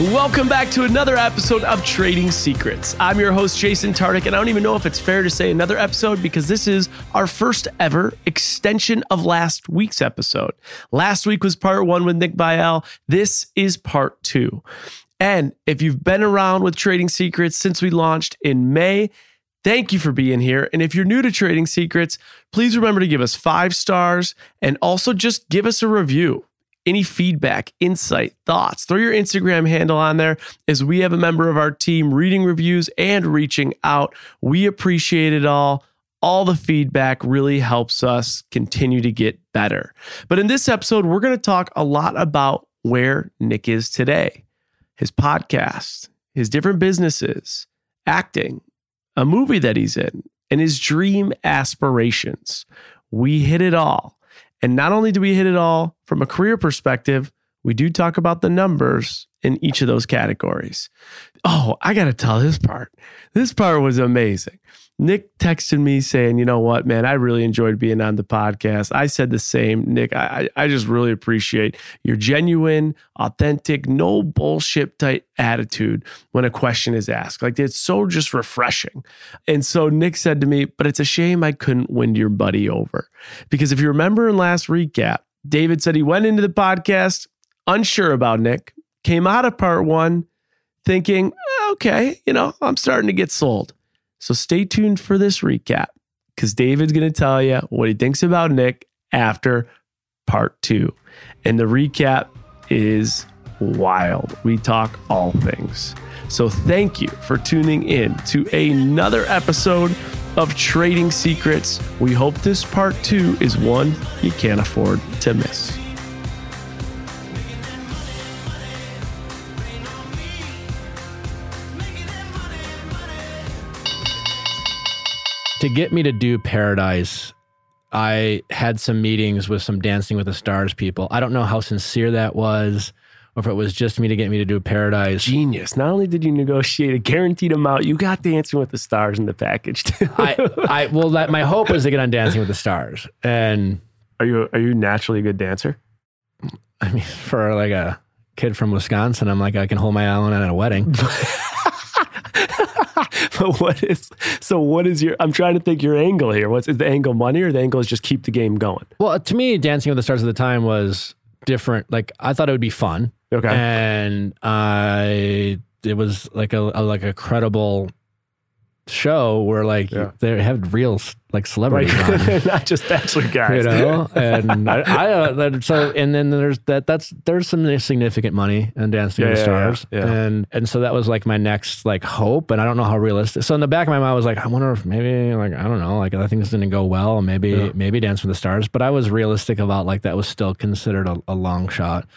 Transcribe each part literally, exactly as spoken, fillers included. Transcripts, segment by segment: Welcome back to another episode of Trading Secrets. I'm your host, Jason Tartick, and I don't even know if it's fair to say another episode because this is our first ever extension of last week's episode. Last week was part one with Nick Viall. This is part two. And if you've been around with Trading Secrets since we launched in May, thank you for being here. And if you're new to Trading Secrets, please remember to give us five stars and also just give us a review. Any feedback, insight, thoughts, throw your Instagram handle on there as we have a member of our team reading reviews and reaching out. We appreciate it all. All the feedback really helps us continue to get better. But in this episode, we're going to talk a lot about where Nick is today, his podcast, his different businesses, acting, a movie that he's in, and his dream aspirations. We hit it all. And not only do we hit it all from a career perspective, we do talk about the numbers in each of those categories. Oh, I got to tell this part. This part was amazing. Nick texted me saying, you know what, man, I really enjoyed being on the podcast. I said the same. Nick, I, I just really appreciate your genuine, authentic, no bullshit type attitude when a question is asked. Like, it's so just refreshing. And so Nick said to me, but it's a shame I couldn't win your buddy over. Because if you remember in last recap, David said he went into the podcast unsure about Nick, came out of part one thinking, okay, you know, I'm starting to get sold. So stay tuned for this recap because David's going to tell you what he thinks about Nick after part two. And the recap is wild. We talk all things. So thank you for tuning in to another episode of Trading Secrets. We hope this part two is one you can't afford to miss. To get me to do Paradise, I had some meetings with some Dancing with the Stars people. I don't know how sincere that was or if it was just me to get me to do Paradise. Genius. Not only did you negotiate a guaranteed amount, you got Dancing with the Stars in the package too. I, I, well, that, my hope was to get on Dancing with the Stars. And are you are you naturally a good dancer? I mean, for like a kid from Wisconsin, I'm like, I can hold my own at a wedding. But what is, so what is your, I'm trying to think your angle here. What's, is the angle money or the angle is just keep the game going? Well, to me, Dancing with the Stars at the time was different. Like, I thought it would be fun. Okay. And I, it was like a, a like a credible show where like yeah. they have real like celebrities right. on. Not just Bachelor guys. You know? And I, I uh, so, and then there's that, that's, there's some significant money in Dancing yeah, with the Stars. Yeah, yeah. And, and so that was like my next like hope. And I don't know how realistic. So in the back of my mind, I was like, I wonder if maybe like, I don't know, like I think this didn't go well. Maybe, yeah. maybe Dance with the Stars, but I was realistic about like, that was still considered a, a long shot.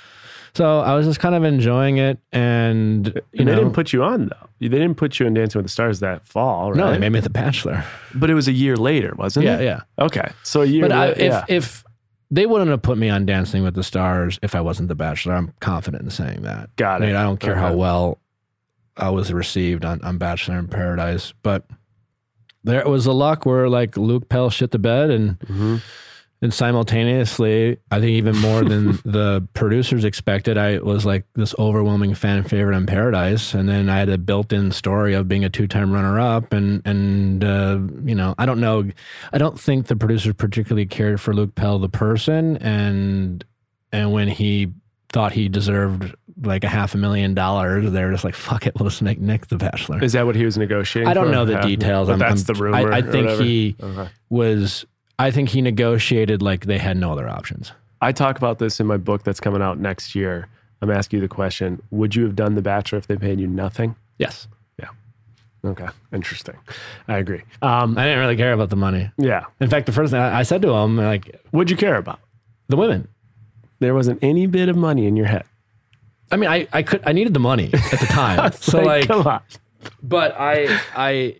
So I was just kind of enjoying it, and you and know, they didn't put you on though. They didn't put you in Dancing with the Stars that fall, right? No, they made me The Bachelor. But it was a year later, wasn't yeah, it? Yeah, yeah. Okay, so a year. But later, I, if yeah. if they wouldn't have put me on Dancing with the Stars if I wasn't The Bachelor, I'm confident in saying that. Got it. I mean, I don't care okay. how well I was received on, on Bachelor in Paradise, but there was a luck where like Luke Pell shit the bed and. Mm-hmm. And simultaneously, I think even more than the producers expected, I was like this overwhelming fan favorite on Paradise. And then I had a built-in story of being a two-time runner-up. And, and uh, you know, I don't know. I don't think the producers particularly cared for Luke Pell, the person. And and when he thought he deserved like a half a million dollars, they were just like, fuck it, we'll just make Nick The Bachelor. Is that what he was negotiating? I don't for? know the yeah. details. But I'm, that's I'm, the rumor. I, I think whatever. he okay. was... I think he negotiated like they had no other options. I talk about this in my book that's coming out next year. I'm asking you the question, would you have done The Bachelor if they paid you nothing? Yes. Yeah. Okay. Interesting. I agree. Um, I didn't really care about the money. Yeah. In fact, the first thing I, I said to him, like... What'd you care about? The women. There wasn't any bit of money in your head. I mean, I, I could I needed the money at the time. so like, like, come on. But I, I,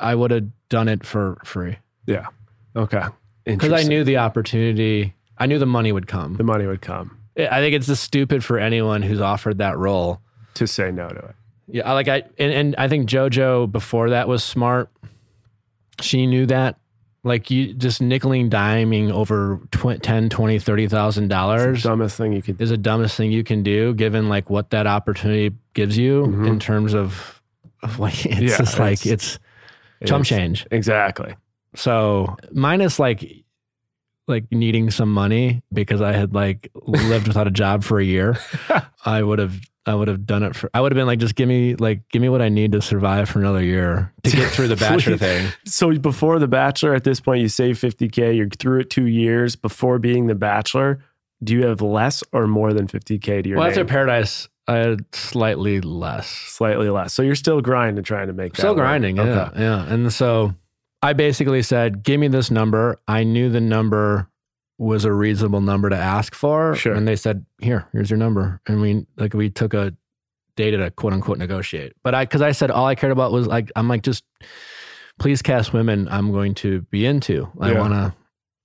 I would have done it for free. Yeah. Okay. Because I knew the opportunity, I knew the money would come. The money would come. I think it's just stupid for anyone who's offered that role to say no to it. Yeah, like I and, and I think JoJo before that was smart. She knew that. Like you just nickel and diming over tw- ten, twenty, thirty thousand dollars. Dumbest thing you could do. Is the dumbest thing you can do given like what that opportunity gives you mm-hmm. in terms of, of like it's yeah, just it's, like it's chump it change. Exactly. So minus like like needing some money because I had like lived without a job for a year, I would have I would have done it for, I would have been like, just give me like, give me what I need to survive for another year to get through the Bachelor thing. So before the Bachelor, at this point, you save fifty K, you're through it two years before being the Bachelor. Do you have less or more than fifty K to your well, name? After Paradise, I had slightly less. Slightly less. So you're still grinding, trying to make that Still grinding, work. yeah. Okay. yeah. And so I basically said, give me this number. I knew the number was a reasonable number to ask for. Sure. And they said, here, here's your number. And we, like, we took a day to quote unquote negotiate. But I, cause I said, all I cared about was like, I'm like, just please cast women I'm going to be into. I yeah. want to,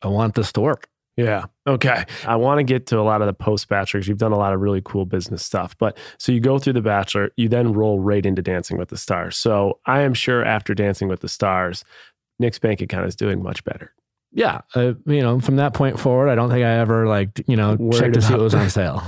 I want this to work. Yeah. Okay. I want to get to a lot of the post-Bachelor because you've done a lot of really cool business stuff. But so you go through the Bachelor, you then roll right into Dancing with the Stars. So I am sure after Dancing with the Stars, Nick's bank account is doing much better. Yeah, uh, you know, from that point forward, I don't think I ever like, you know, Word checked to see what was on sale.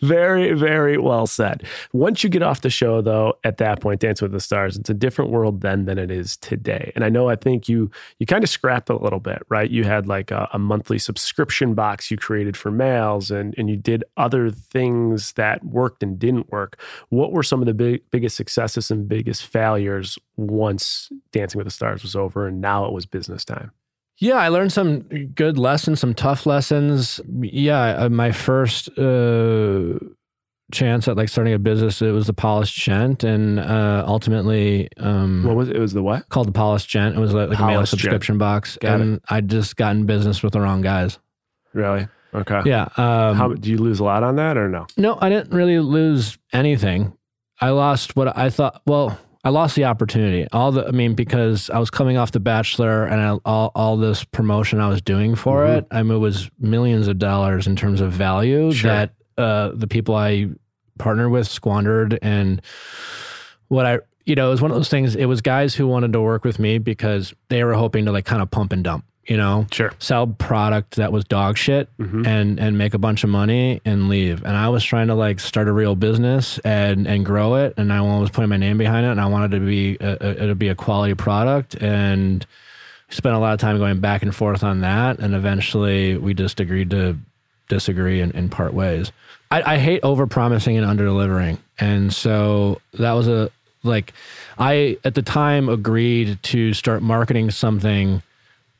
Very, very well said. Once you get off the show, though, at that point, Dance with the Stars, it's a different world then than it is today. And I know, I think you you kind of scrapped a little bit, right? You had like a, a monthly subscription box you created for males, and and you did other things that worked and didn't work. What were some of the big, biggest successes and biggest failures once Dancing with the Stars was over and now it was business time? Yeah, I learned some good lessons, some tough lessons. Yeah, my first uh, chance at like starting a business, it was the Polished Gent, and uh, ultimately, um, what was it? It was the what? Called the Polished Gent. It was like, like a mail subscription box, Got and it. I just got in business with the wrong guys. Really? Okay. Yeah. Um, How do you lose a lot on that or no? No, I didn't really lose anything. I lost what I thought. Well. I lost the opportunity. All the, I mean, because I was coming off The Bachelor and I, all all this promotion I was doing for mm-hmm. it, I mean, it was millions of dollars in terms of value sure. that uh, the people I partnered with squandered. And what I, you know, it was one of those things, it was guys who wanted to work with me because they were hoping to like kind of pump and dump, you know, sure. sell product that was dog shit mm-hmm. and, and make a bunch of money and leave. And I was trying to like start a real business and, and grow it. And I was putting my name behind it and I wanted to be, a, a, to be a quality product. And spent a lot of time going back and forth on that. And eventually we just agreed to disagree and, and part ways. I, I hate overpromising and under-delivering. And so that was a, Like I, at the time, agreed to start marketing something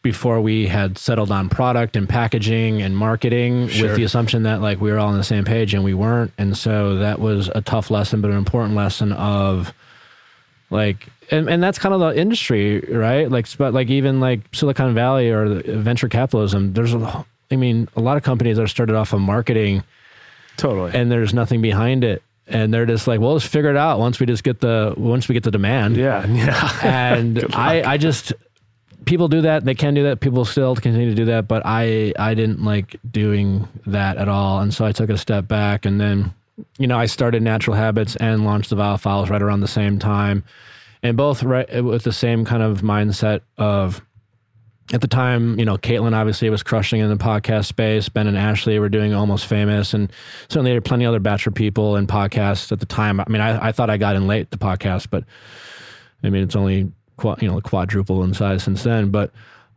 before we had settled on product and packaging and marketing sure. with the assumption that like we were all on the same page, and we weren't. And so that was a tough lesson, but an important lesson of like, and, and that's kind of the industry, right? Like, but like even like Silicon Valley or the venture capitalism, there's a, I mean, a lot of companies are started off on marketing. Totally. And there's nothing behind it. And they're just like, well, let's figure it out once we just get the, once we get the demand. Yeah. yeah. And I, I just, people do that. They can do that. People still continue to do that. But I, I didn't like doing that at all. And so I took a step back, and then, you know, I started Natural Habits and launched The Viall Files right around the same time, and both right with the same kind of mindset of, at the time, you know, Caitlin obviously was crushing in the podcast space. Ben and Ashley were doing Almost Famous, and certainly there were plenty of other Bachelor people and podcasts at the time. I mean, I, I thought I got in late to podcasts, but I mean, it's only, you know, quadruple in size since then. But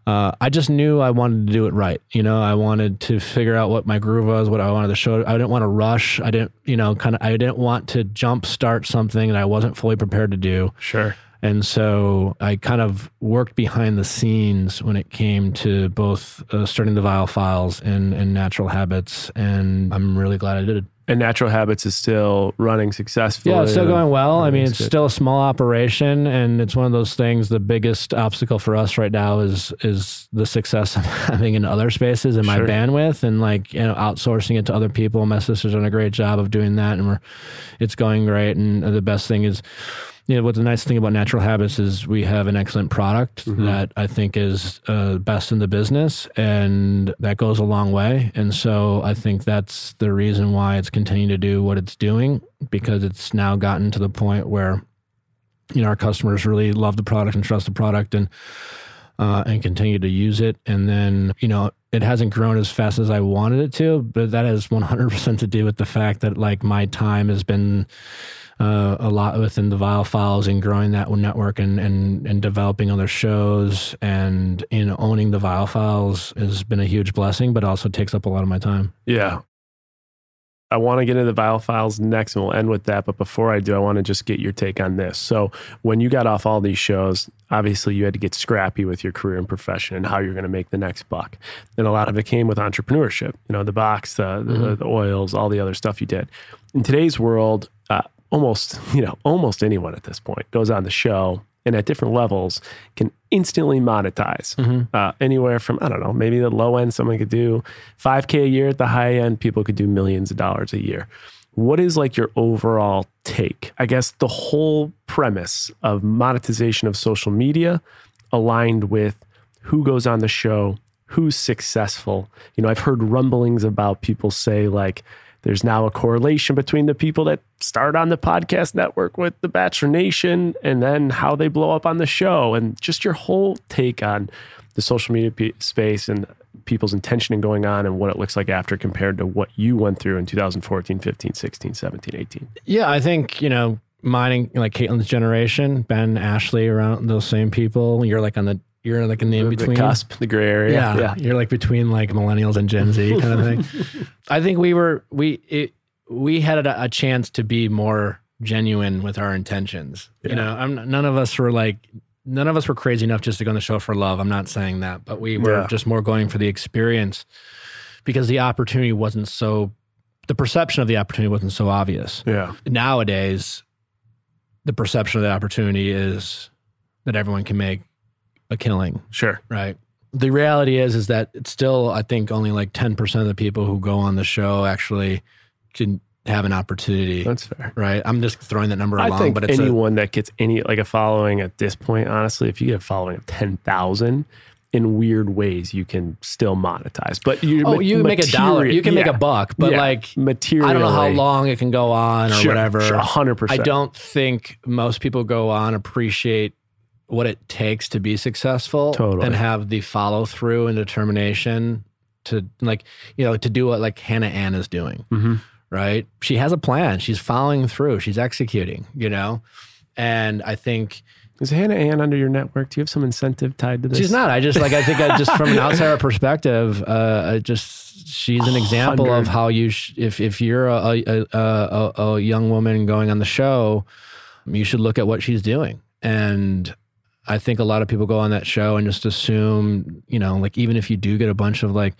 uh, I just knew I wanted to do it right. You know, I wanted to figure out what my groove was, what I wanted to show. I didn't want to rush. I didn't, you know, kind of, I didn't want to jump start something that I wasn't fully prepared to do. Sure. And so I kind of worked behind the scenes when it came to both uh, starting The Viall Files and, and Natural Habits, and I'm really glad I did. And Natural Habits is still running successfully. Yeah, it's still going well. I mean, it's good. Still a small operation, and it's one of those things. The biggest obstacle for us right now is is the success I'm having in other spaces and my sure. bandwidth, and like, you know, outsourcing it to other people. My sister's done a great job of doing that, and we're it's going great. And the best thing is, you know, what the nice thing about Natural Habits is we have an excellent product mm-hmm. that I think is uh, best in the business, and that goes a long way. And so I think that's the reason why it's continuing to do what it's doing, because it's now gotten to the point where, you know, our customers really love the product and trust the product and uh, and continue to use it. And then, you know, it hasn't grown as fast as I wanted it to, but that has one hundred percent to do with the fact that, like, my time has been uh, a lot within the Viall Files and growing that network and, and, and developing other shows, and, you know, owning the Viall Files has been a huge blessing, but also takes up a lot of my time. Yeah. I want to get into the Viall Files next, and we'll end with that. But before I do, I want to just get your take on this. So when you got off all these shows, obviously you had to get scrappy with your career and profession and how you're going to make the next buck. And a lot of it came with entrepreneurship, you know, the box, the, mm-hmm. the, the oils, all the other stuff you did. In today's world, uh, almost, you know, almost anyone at this point goes on the show and at different levels can instantly monetize mm-hmm. uh, anywhere from, I don't know, maybe the low end, someone could do five K a year. At the high end, people could do millions of dollars a year. What is, like, your overall take? I guess the whole premise of monetization of social media aligned with who goes on the show, who's successful. You know, I've heard rumblings about people say, like, there's now a correlation between the people that start on the podcast network with the Bachelor Nation and then how they blow up on the show, and just your whole take on the social media p- space and people's intention in going on and what it looks like after compared to what you went through in two thousand fourteen, fifteen, sixteen, seventeen, eighteen. Yeah, I think, you know, mine, like Caitlin's generation, Ben, Ashley, around those same people, you're like on the You're like in the in-between. The cusp, the gray area. Yeah, yeah. You're like between, like, millennials and Gen Z kind of thing. I think we were, we it, we had a, a chance to be more genuine with our intentions. Yeah. You know, I'm, none of us were like, none of us were crazy enough just to go on the show for love. I'm not saying that, but we were yeah. just more going for the experience because the opportunity wasn't so, the perception of the opportunity wasn't so obvious. Yeah. Nowadays, the perception of the opportunity is that everyone can make a killing. Sure. Right. The reality is, is that it's still, I think, only like ten percent of the people who go on the show actually can have an opportunity. That's fair. Right. I'm just throwing that number I along, think but it's anyone a, that gets any, like, a following at this point, honestly, if you get a following of ten thousand, in weird ways, you can still monetize, but you, oh, ma- you make a dollar, you can yeah. make a buck, but yeah. like materially, I don't know how long it can go on or sure, whatever. Sure, one hundred percent. I don't think most people go on appreciate what it takes to be successful totally. And have the follow through and determination to, like, you know, to do what, like, Hannah Ann is doing, mm-hmm. right? She has a plan. She's following through. She's executing, you know? And I think... Is Hannah Ann under your network? Do you have some incentive tied to this? She's not. I just, like, I think I just, from an outsider perspective, uh, I just, she's an example one hundred. Of how you, sh- if, if you're a, a, a, a, a young woman going on the show, you should look at what she's doing. And I think a lot of people go on that show and just assume, you know, like, even if you do get a bunch of, like,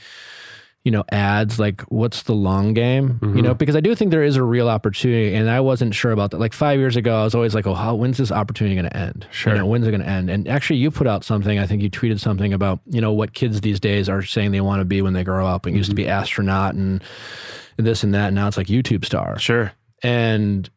you know, ads, like, what's the long game, mm-hmm. you know, because I do think there is a real opportunity, and I wasn't sure about that. Like, five years ago, I was always like, oh, how, when's this opportunity going to end? Sure. You know, when's it going to end? And actually you put out something, I think you tweeted something about, you know, what kids these days are saying they want to be when they grow up. It mm-hmm. used to be astronaut and this and that. And now it's like YouTube star. Sure. And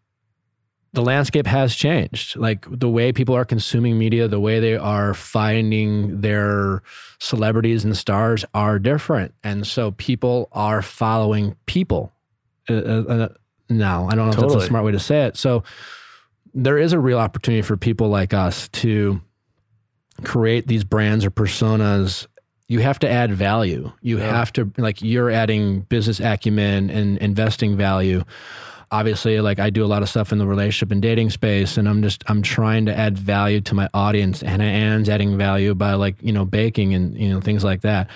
the landscape has changed. Like, the way people are consuming media, the way they are finding their celebrities and stars are different. And so people are following people uh, uh, now. I don't know totally. If that's a smart way to say it. So there is a real opportunity for people like us to create these brands or personas. You have to add value. You yeah. have to, like, you're adding business acumen and investing value. Obviously, like, I do a lot of stuff in the relationship and dating space, and I'm just, I'm trying to add value to my audience. Hannah Ann's adding value by, like, you know, baking and, you know, things like that.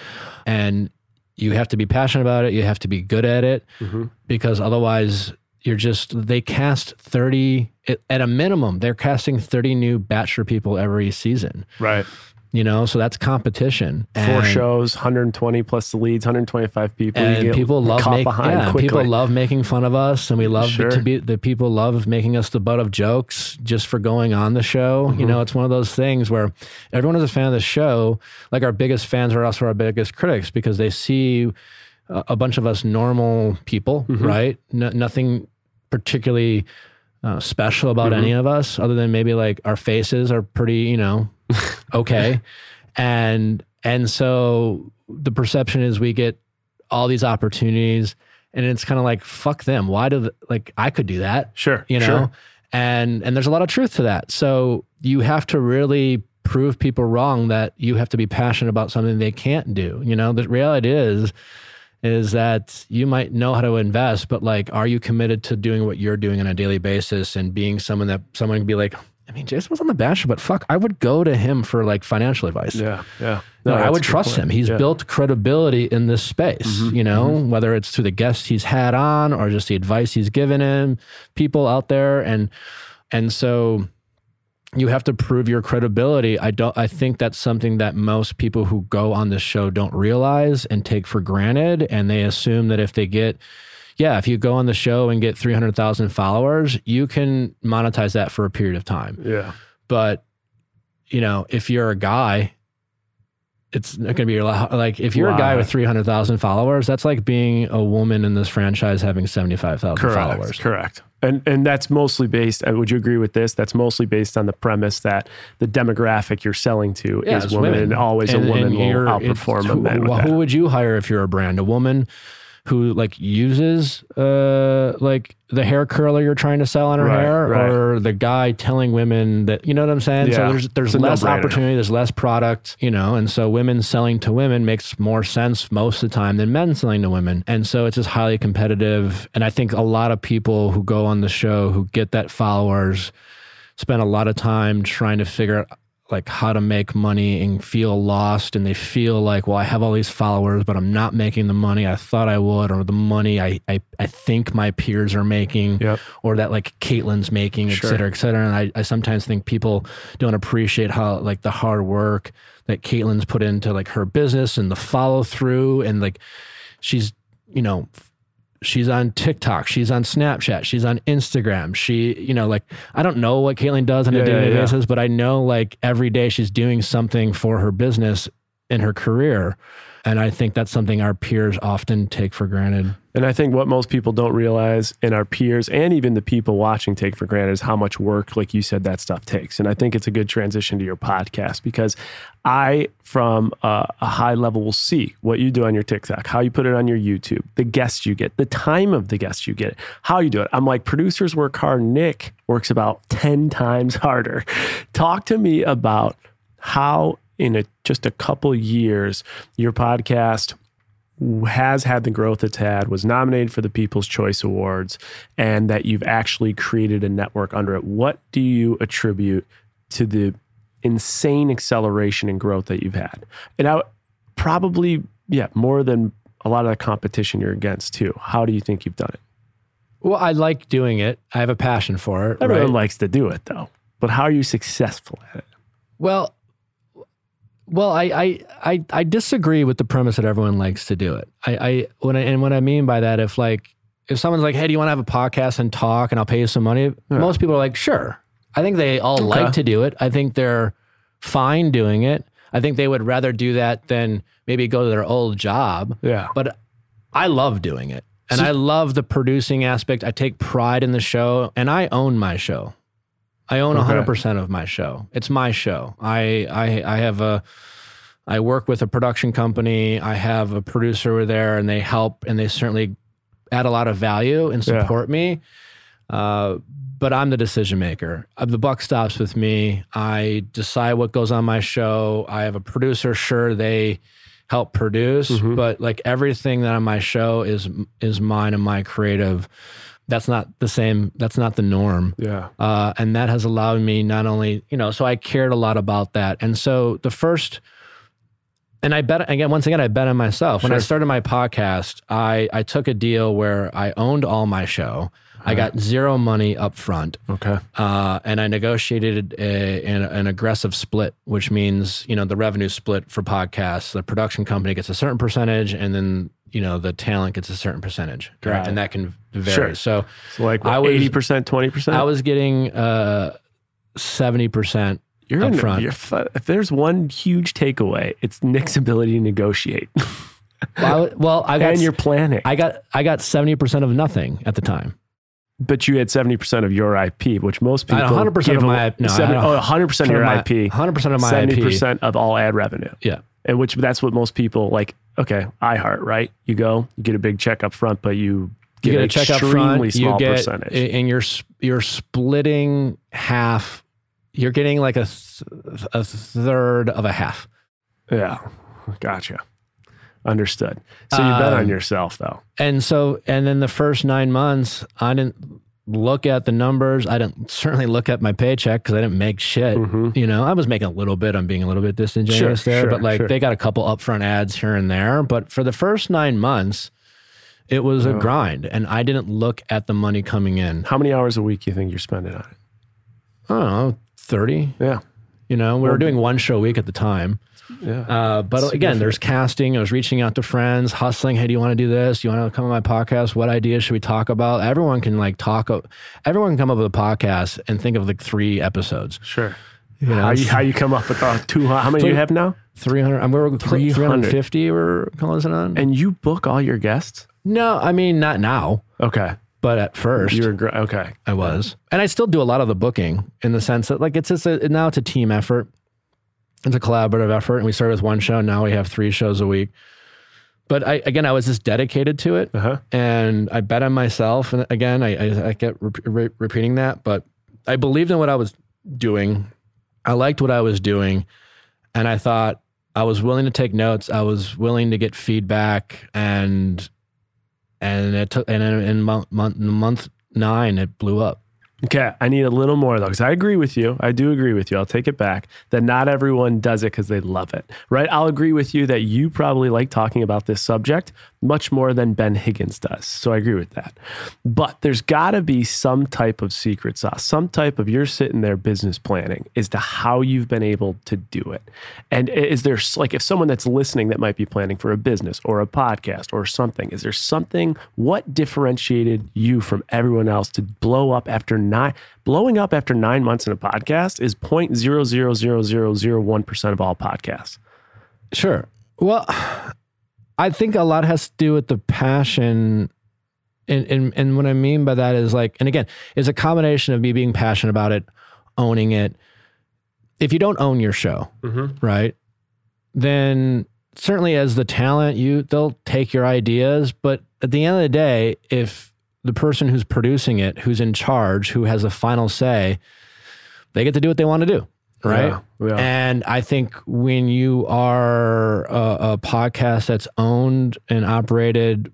And you have to be passionate about it. You have to be good at it mm-hmm. because otherwise you're just, they cast thirty, at a minimum, they're casting thirty new Bachelor people every season. Right. You know, so that's competition. Four and, shows, one hundred twenty plus the leads, one hundred twenty-five people. And you get people love making yeah, people love making fun of us, and we love sure. to be the people love making us the butt of jokes just for going on the show. Mm-hmm. You know, it's one of those things where everyone is a fan of the show. Like, our biggest fans are also our biggest critics because they see a, a bunch of us normal people, mm-hmm. right? No, nothing particularly I don't know, special about mm-hmm. any of us, other than maybe like our faces are pretty, you know, okay. And, and so the perception is we get all these opportunities and it's kind of like, fuck them. Why do the, like, I could do that. Sure. You know, sure. and, and there's a lot of truth to that. So you have to really prove people wrong that you have to be passionate about something they can't do. You know, the reality is, is that you might know how to invest, but like, are you committed to doing what you're doing on a daily basis and being someone that someone can be like, I mean, Jason was on The Bachelor, but fuck, I would go to him for like financial advice. Yeah, yeah. No, like, I would trust him. He's yeah. built credibility in this space, mm-hmm, you know, mm-hmm. whether it's through the guests he's had on or just the advice he's given him, people out there. And, and so you have to prove your credibility. I don't, I think that's something that most people who go on this show don't realize and take for granted. And they assume that if they get, yeah, if you go on the show and get three hundred thousand followers, you can monetize that for a period of time. Yeah. But you know, if you're a guy, it's not going to be your lo- like, if you're wow. a guy with three hundred thousand followers, that's like being a woman in this franchise having seventy-five thousand followers. Correct. And and that's mostly based, would you agree with this? That's mostly based on the premise that the demographic you're selling to yeah, is women, women and always and, a woman will outperform a man. Who, who would you hire if you're a brand? A woman who like uses uh, like the hair curler you're trying to sell on her right, hair right. or the guy telling women that, you know what I'm saying? Yeah. So there's there's it's less opportunity, there's less product, you know, and so women selling to women makes more sense most of the time than men selling to women. And so it's just highly competitive. And I think a lot of people who go on the show who get that followers spend a lot of time trying to figure out like how to make money and feel lost. And they feel like, well, I have all these followers, but I'm not making the money I thought I would, or the money I, I, I think my peers are making yep. or that like Caitlin's making, et sure. cetera, et cetera. And I, I sometimes think people don't appreciate how like the hard work that Caitlin's put into like her business and the follow through. And like, she's, you know, she's on TikTok, she's on Snapchat, she's on Instagram. She, you know, like, I don't know what Caitlin does on yeah, a daily yeah, basis, yeah. but I know like every day she's doing something for her business in her career. And I think that's something our peers often take for granted. And I think what most people don't realize, and our peers and even the people watching take for granted, is how much work, like you said, that stuff takes. And I think it's a good transition to your podcast, because I, from a, a high level, will see what you do on your TikTok, how you put it on your YouTube, the guests you get, the time of the guests you get, how you do it. I'm like, producers work hard. Nick works about ten times harder. Talk to me about how in a, just a couple years, your podcast has had the growth it's had, was nominated for the People's Choice Awards, and that you've actually created a network under it. What do you attribute to the insane acceleration and growth that you've had? And I probably, yeah, more than a lot of the competition you're against too. How do you think you've done it? Well, I like doing it. I have a passion for it. Everyone right? likes to do it though. But how are you successful at it? Well, Well, I, I I I disagree with the premise that everyone likes to do it. I, I when I, and what I mean by that, if like if someone's like, hey, do you want to have a podcast and talk, and I'll pay you some money? Yeah. Most people are like, sure. I think they all okay. like to do it. I think they're fine doing it. I think they would rather do that than maybe go to their old job. Yeah. But I love doing it, and so, I love the producing aspect. I take pride in the show, and I own my show. I own a hundred percent of my show. It's my show. I, I, I have a, I work with a production company. I have a producer over there, and they help, and they certainly add a lot of value and support yeah. me. Uh, but I'm the decision maker. The buck stops with me. I decide what goes on my show. I have a producer. Sure. They help produce, mm-hmm. but like everything that on my show is, is mine and my creative. That's not the same. That's not the norm. Yeah. Uh, and that has allowed me not only, you know, so I cared a lot about that. And so the first, and I bet, again, once again, I bet on myself. Sure. When I started my podcast, I, I took a deal where I owned all my show. All I got right. zero money up front. Okay. Uh, and I negotiated a, an, an aggressive split, which means, you know, the revenue split for podcasts, the production company gets a certain percentage, and then you know, the talent gets a certain percentage, right? And that can vary. Sure. So, so like what, I was, eighty percent, twenty percent? I was getting uh, seventy percent you're up in, front. You're, if there's one huge takeaway, it's Nick's ability to negotiate. Well, I, well, I got... And your planning. I got, I got seventy percent of nothing at the time. But you had seventy percent of your I P, which most people one hundred percent give of my I P. No, seventy, oh, one hundred percent of your my, I P. one hundred percent of my seventy percent I P. seventy percent of all ad revenue. Yeah. And which that's what most people like, okay, iHeart, right? You go, you get a big check up front, but you get, you get an a check extremely up front, small you get, percentage. And you're you're splitting half. You're getting like a, a third of a half. Yeah. Gotcha. Understood. So you bet um, on yourself though. And so, and then the first nine months, I didn't look at the numbers. I didn't certainly look at my paycheck because I didn't make shit. Mm-hmm. You know, I was making a little bit. I'm being a little bit disingenuous sure, there, sure, but like sure. They got a couple upfront ads here and there. But for the first nine months, it was oh. a grind and I didn't look at the money coming in. How many hours a week you think you're spending on it? I don't know, thirty. Yeah. You know, we well, were doing one show a week at the time. Yeah. Uh, but again, there's casting. I was reaching out to friends, hustling. Hey, do you want to do this? Do you want to come on my podcast? What ideas should we talk about? Everyone can like talk. Everyone can come up with a podcast and think of like three episodes. Sure. You know, how you how you come up with uh, two? How many do you have now? Three hundred. I'm we're three hundred fifty. We're closing on. And you book all your guests? No, I mean not now. Okay. But at first, you were gr- okay. I was, and I still do a lot of the booking in the sense that like it's just a, now it's a team effort. It's a collaborative effort, and we started with one show, and now we have three shows a week. But I, again, I was just dedicated to it, uh-huh. and I bet on myself. And again, I, I, I get re- re- repeating that, but I believed in what I was doing. I liked what I was doing, and I thought I was willing to take notes. I was willing to get feedback, and and it took. And in month, month, month nine, it blew up. Okay, I need a little more though, because I agree with you. I do agree with you. I'll take it back that not everyone does it because they love it, right? I'll agree with you that you probably like talking about this subject much more than Ben Higgins does. So I agree with that. But there's got to be some type of secret sauce, some type of you're sitting there business planning as to how you've been able to do it. And is there like if someone that's listening that might be planning for a business or a podcast or something, is there something, what differentiated you from everyone else to blow up after Nine, blowing up after nine months in a podcast is zero point zero zero zero zero zero one percent of all podcasts. Sure. Well, I think a lot has to do with the passion. And, and, and what I mean by that is like, and again, it's a combination of me being passionate about it, owning it. If you don't own your show, mm-hmm. right, then certainly as the talent, you they'll take your ideas. But at the end of the day, if the person who's producing it, who's in charge, who has the final say, they get to do what they want to do, right? Yeah, yeah. And I think when you are a, a podcast that's owned and operated,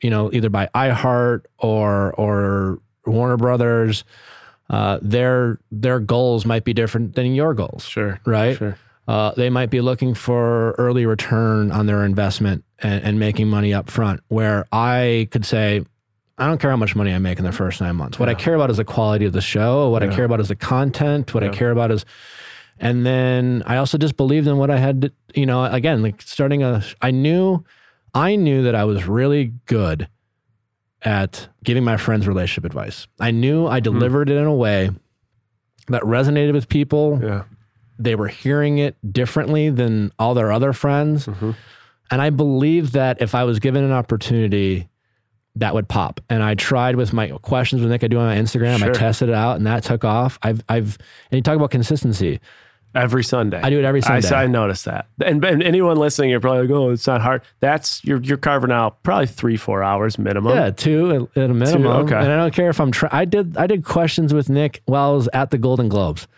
you know, either by iHeart or or Warner Brothers, uh, their their goals might be different than your goals, sure, right? Sure. Uh, they might be looking for early return on their investment and, and making money up front, where I could say, I don't care how much money I make in the first nine months. What yeah. I care about is the quality of the show. What yeah. I care about is the content. What yeah. I care about is, and then I also just believed in what I had to, you know, again, like starting a, I knew, I knew that I was really good at giving my friends relationship advice. I knew I delivered hmm. it in a way that resonated with people. Yeah. They were hearing it differently than all their other friends. Mm-hmm. And I believed that if I was given an opportunity, that would pop. And I tried with my questions with Nick. I do on my Instagram. Sure. I tested it out and that took off. I've, I've, and you talk about consistency. Every Sunday. I do it every Sunday. I, I noticed that. And, and anyone listening, you're probably like, oh, it's not hard. That's, you're, you're carving out probably three, four hours minimum. Yeah, two at a minimum. Two, okay. And I don't care if I'm trying, I did, I did questions with Nick while I was at the Golden Globes,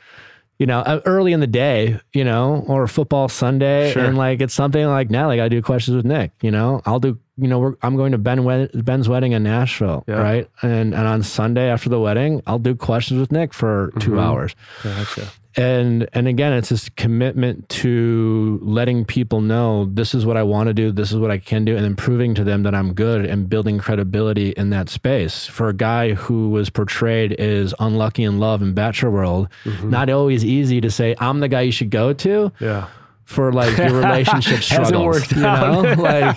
you know, early in the day, you know, or football Sunday. Sure. And like, it's something like now, like I do questions with Nick, you know, I'll do, you know, we're, I'm going to Ben wed- Ben's wedding in Nashville, yeah. right? And and on Sunday after the wedding, I'll do questions with Nick for two mm-hmm. hours. Gotcha. And and again, it's this commitment to letting people know this is what I want to do, this is what I can do, and then proving to them that I'm good and building credibility in that space. For a guy who was portrayed as unlucky in love in Bachelor World, mm-hmm. not always easy to say, I'm the guy you should go to. Yeah. For like your relationship struggles, you know, like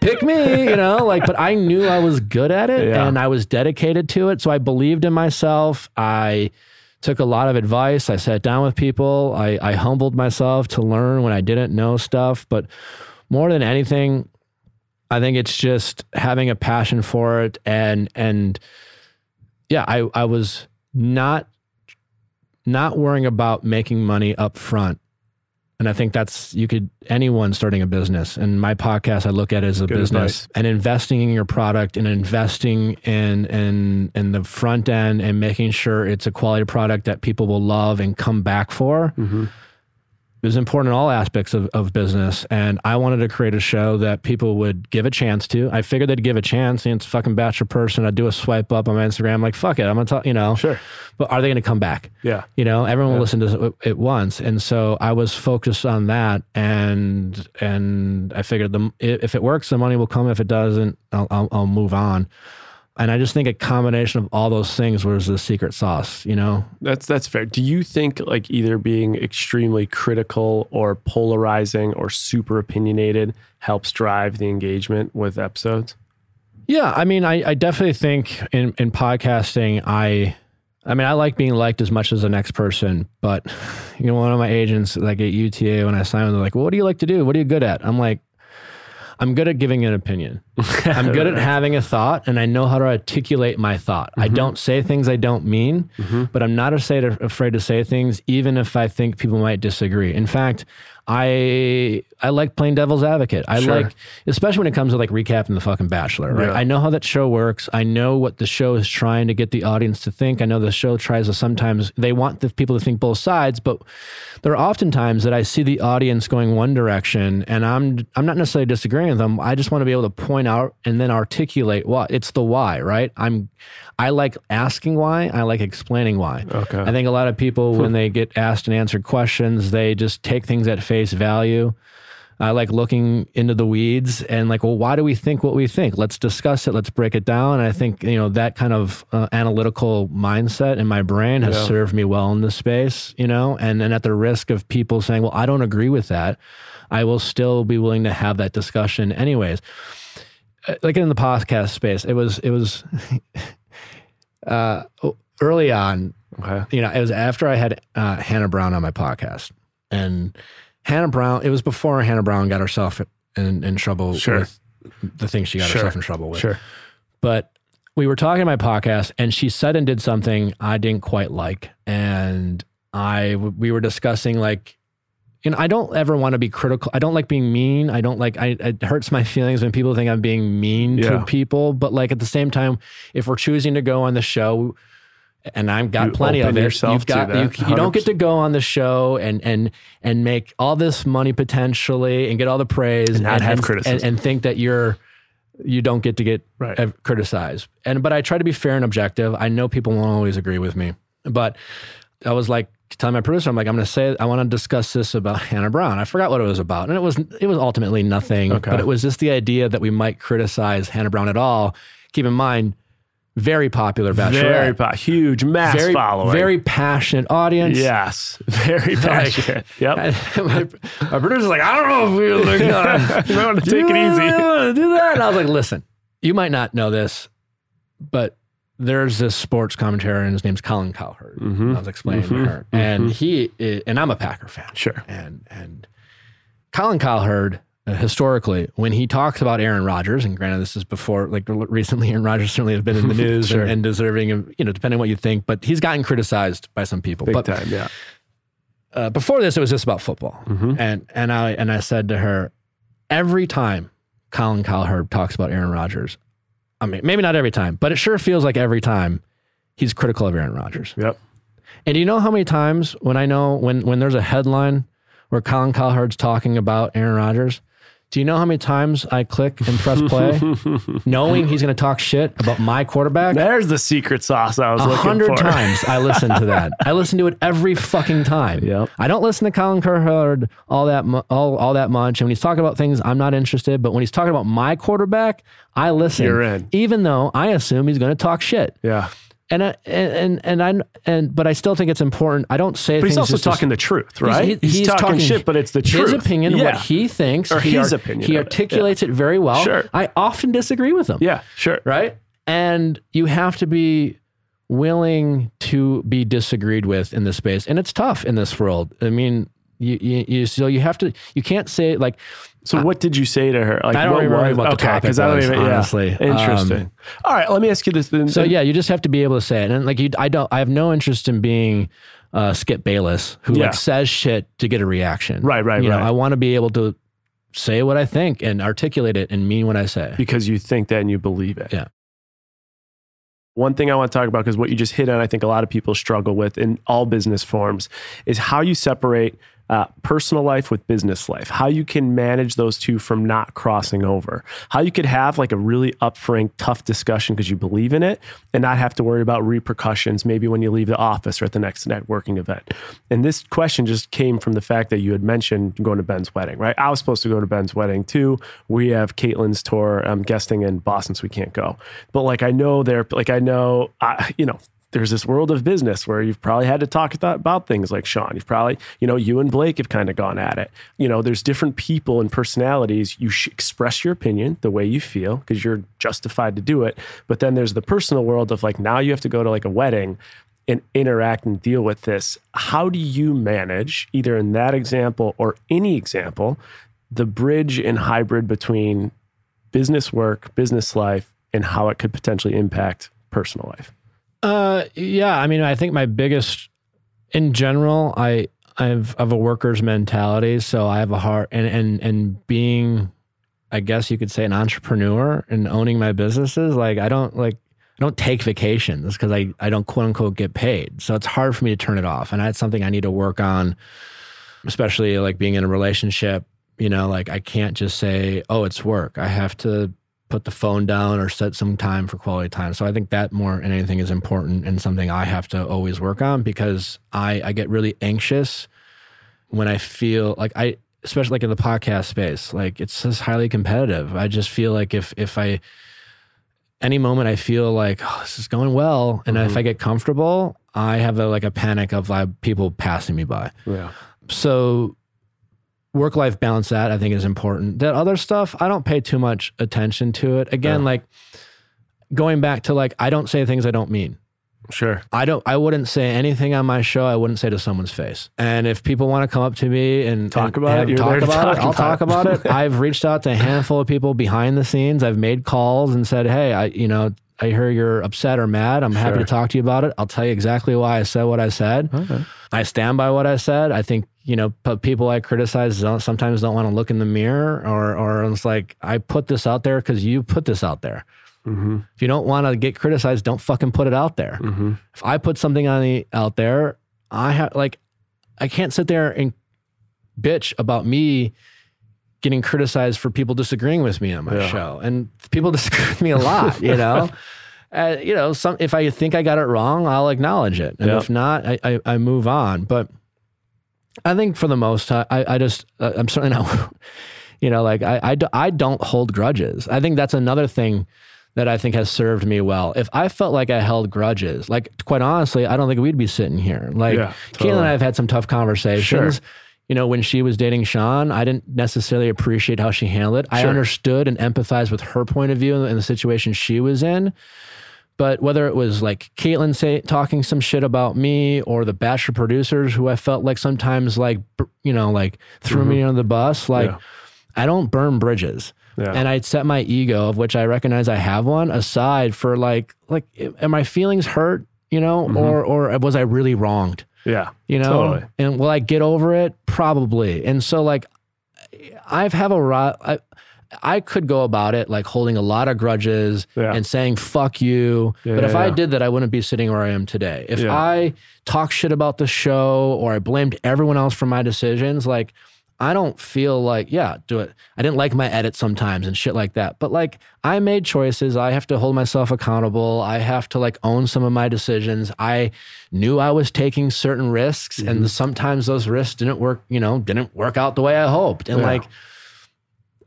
pick me, you know, like, but I knew I was good at it yeah. and I was dedicated to it. So I believed in myself. I took a lot of advice. I sat down with people. I, I humbled myself to learn when I didn't know stuff, but more than anything, I think it's just having a passion for it and, and yeah, I, I was not not worrying about making money up front. And I think that's, you could, anyone starting a business, and my podcast, I look at it as a Good business advice. And investing in your product and investing in, in, in the front end and making sure it's a quality product that people will love and come back for mm-hmm. is important in all aspects of, of business. And I wanted to create a show that people would give a chance to. I figured they'd give a chance, and it's a fucking Bachelor person. I'd do a swipe up on my Instagram. I'm like, fuck it. I'm going to talk, you know, sure. But are they going to come back? Yeah. You know, everyone yeah. will listen to it once. And so I was focused on that. And, and I figured the, if it works, the money will come. If it doesn't, I'll, I'll, I'll move on. And I just think a combination of all those things was the secret sauce, you know? That's that's fair. Do you think like either being extremely critical or polarizing or super opinionated helps drive the engagement with episodes? Yeah, I mean, I, I definitely think in, in podcasting, I I mean, I like being liked as much as the next person, but you know, one of my agents, like at U T A, when I signed them, they're like, well, what do you like to do? What are you good at? I'm like, I'm good at giving an opinion. I'm good at having a thought, and I know how to articulate my thought. Mm-hmm. I don't say things I don't mean, mm-hmm. but I'm not afraid to, afraid to say things, even if I think people might disagree. In fact, I I like playing devil's advocate. I sure. like, especially when it comes to like recapping the fucking Bachelor, right? Yeah. I know how that show works. I know what the show is trying to get the audience to think. I know the show tries to sometimes, they want the people to think both sides, but there are often times that I see the audience going one direction, and I'm I'm not necessarily disagreeing with them. I just want to be able to point out and then articulate why. It's the why, right? I'm I like asking why. I like explaining why. Okay. I think a lot of people, when they get asked and answered questions, they just take things at face value. I like looking into the weeds and like, well, why do we think what we think? Let's discuss it. Let's break it down. And I think, you know, that kind of uh, analytical mindset in my brain has yeah. served me well in this space, you know, and then at the risk of people saying, well, I don't agree with that, I will still be willing to have that discussion anyways. Like in the podcast space, it was, it was uh, early on, okay. you know, it was after I had uh, Hannah Brown on my podcast. And Hannah Brown, it was before Hannah Brown got herself in, in trouble sure. with the things she got sure. herself in trouble with. Sure. But we were talking in my podcast, and she said and did something I didn't quite like. And I, we were discussing like, you know, I don't ever want to be critical. I don't like being mean. I don't like, I, it hurts my feelings when people think I'm being mean yeah. to people. But like at the same time, if we're choosing to go on the show, and I've got you plenty of it. You've got, you, you don't get to go on the show and, and, and make all this money potentially and get all the praise and, and, have and, and, and think that you're, you don't get to get right. criticized. And, but I try to be fair and objective. I know people won't always agree with me, but I was like, telling my producer, I'm like, I'm going to say, I want to discuss this about Hannah Brown. I forgot what it was about. And it was, it was ultimately nothing, okay. but it was just the idea that we might criticize Hannah Brown at all. Keep in mind, very popular Bachelor. Very po- huge, mass very, following. Very passionate audience. Yes. Very passionate. Yep. My, my producer's like, I don't know if we're like, uh, you might want to take it easy. I want to do that. And I was like, listen, you might not know this, but there's this sports commentator, and his name's Colin Cowherd. Mm-hmm. I was explaining mm-hmm. to her. Mm-hmm. And he, is, and I'm a Packer fan. Sure. And, and Colin Cowherd, historically, when he talks about Aaron Rodgers, and granted this is before, like recently Aaron Rodgers certainly has been in the news sure. and, and deserving of, you know, depending on what you think, but he's gotten criticized by some people. Big but, time, yeah. Uh, before this, it was just about football. Mm-hmm. And and I and I said to her, every time Colin Cowherd talks about Aaron Rodgers, I mean, maybe not every time, but it sure feels like every time he's critical of Aaron Rodgers. Yep. And do you know how many times when I know, when, when there's a headline where Colin Cowherd's talking about Aaron Rodgers, do you know how many times I click and press play knowing he's going to talk shit about my quarterback? There's the secret sauce I was looking for. A hundred times I listen to that. I listen to it every fucking time. Yep. I don't listen to Colin Cowherd all that, mu- all, all that much. And when he's talking about things, I'm not interested. But when he's talking about my quarterback, I listen. You're in. Even though I assume he's going to talk shit. Yeah. And I, and and I and but I still think it's important. I don't say. But he's also talking the truth, right? He's, he's, he's talking, talking shit, but it's the truth. His opinion, yeah. what he thinks, or he his art, opinion. He articulates it, yeah. it very well. Sure. I often disagree with him. Yeah, sure. Right, and you have to be willing to be disagreed with in this space, and it's tough in this world. I mean, You, you, you, so you have to, you can't say like, so I, what did you say to her? Like, I don't what worry was, about okay, the topic, was, I don't even, honestly. Yeah. Interesting. Um, All right. Let me ask you this. Then. So yeah, you just have to be able to say it. And like, you, I don't, I have no interest in being uh, Skip Bayless who yeah. like says shit to get a reaction. Right, right, you right. know, I want to be able to say what I think and articulate it and mean what I say. Because you think that and you believe it. Yeah. One thing I want to talk about, because what you just hit on, I think a lot of people struggle with in all business forms, is how you separate uh, personal life with business life, how you can manage those two from not crossing over, how you could have like a really upfront, tough discussion because you believe in it and not have to worry about repercussions maybe when you leave the office or at the next networking event. And this question just came from the fact that you had mentioned going to Ben's wedding, right? I was supposed to go to Ben's wedding too. We have Caitlin's tour. I'm guesting in Boston, so we can't go. But like, I know there, like I know, I, you know, there's this world of business where you've probably had to talk about things like Sean. You've probably, you know, you and Blake have kind of gone at it. You know, there's different people and personalities. You should express your opinion the way you feel because you're justified to do it. But then there's the personal world of like, now you have to go to like a wedding and interact and deal with this. How do you manage, either in that example or any example, the bridge and hybrid between business work, business life, and how it could potentially impact personal life? Uh, yeah. I mean, I think my biggest, in general, I, I've, I've a worker's mentality. So I have a heart and, and, and being, I guess you could say, an entrepreneur and owning my businesses. Like I don't like, I don't take vacations because I, I don't quote unquote get paid. So it's hard for me to turn it off. And that's something I need to work on, especially like being in a relationship, you know, like I can't just say, oh, it's work. I have to put the phone down or set some time for quality time. So I think that more than anything is important and something I have to always work on because I, I get really anxious when I feel like I, especially like in the podcast space, like it's just highly competitive. I just feel like if, if I, any moment I feel like, oh, this is going well. And mm-hmm. if I get comfortable, I have a, like a panic of like people passing me by. Yeah. So work-life balance, that I think is important. That other stuff, I don't pay too much attention to it. Again, yeah. like going back to like, I don't say things I don't mean. Sure. I don't, I wouldn't say anything on my show I wouldn't say to someone's face. And if people want to come up to me and talk and, about and it, talk about talk it, about I'll talk about it. I've reached out to a handful of people behind the scenes. I've made calls and said, hey, I, you know, I hear you're upset or mad. I'm sure. happy to talk to you about it. I'll tell you exactly why I said what I said. Okay. I stand by what I said. I think, you know, but people I criticize don't, sometimes don't want to look in the mirror or, or it's like, I put this out there because you put this out there. Mm-hmm. If you don't want to get criticized, don't fucking put it out there. Mm-hmm. If I put something on the, out there, I have like, I can't sit there and bitch about me getting criticized for people disagreeing with me on my yeah. show. And people disagree with me a lot, you know? uh, you know, some, if I think I got it wrong, I'll acknowledge it. And yeah. if not, I, I, I move on. But I think for the most, I, I just, uh, I'm certainly not, you know, like I, I, do, I don't hold grudges. I think that's another thing that I think has served me well. If I felt like I held grudges, like quite honestly, I don't think we'd be sitting here. Like yeah, totally. Caitlin and I have had some tough conversations. Sure. You know, when she was dating Sean, I didn't necessarily appreciate how she handled it. Sure. I understood and empathized with her point of view and the situation she was in. But whether it was like Caitlin say, talking some shit about me or the Bachelor producers who I felt like sometimes like, you know, like threw mm-hmm. me under the bus, like yeah. I don't burn bridges. Yeah. And I'd set my ego, of which I recognize I have one, aside for like, like, am my feelings hurt, you know, mm-hmm. or, or was I really wronged? Yeah. You know, totally. And will I get over it? Probably. And so like, I've have a lot, I, I could go about it like holding a lot of grudges yeah. and saying, fuck you. Yeah, but if yeah, I yeah. did that, I wouldn't be sitting where I am today. If yeah. I talk shit about the show or I blamed everyone else for my decisions, like I don't feel like, yeah, do it. I didn't like my edit sometimes and shit like that. But like I made choices. I have to hold myself accountable. I have to like own some of my decisions. I knew I was taking certain risks mm-hmm. and sometimes those risks didn't work, you know, didn't work out the way I hoped. And yeah. like,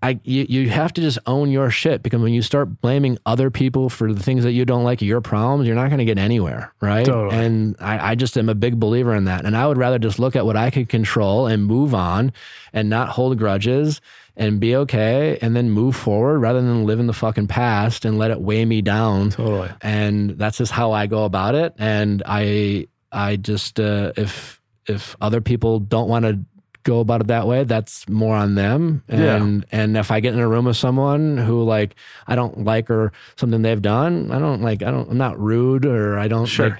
I, you, you have to just own your shit because when you start blaming other people for the things that you don't like, your problems, you're not going to get anywhere, right? Totally. And I, I just am a big believer in that. And I would rather just look at what I could control and move on and not hold grudges and be okay and then move forward rather than live in the fucking past and let it weigh me down. Totally. And that's just how I go about it. And I I just, uh, if if other people don't want to go about it that way, that's more on them. And yeah. and if I get in a room with someone who like I don't like or something they've done, I don't like I don't I'm not rude or I don't sure. like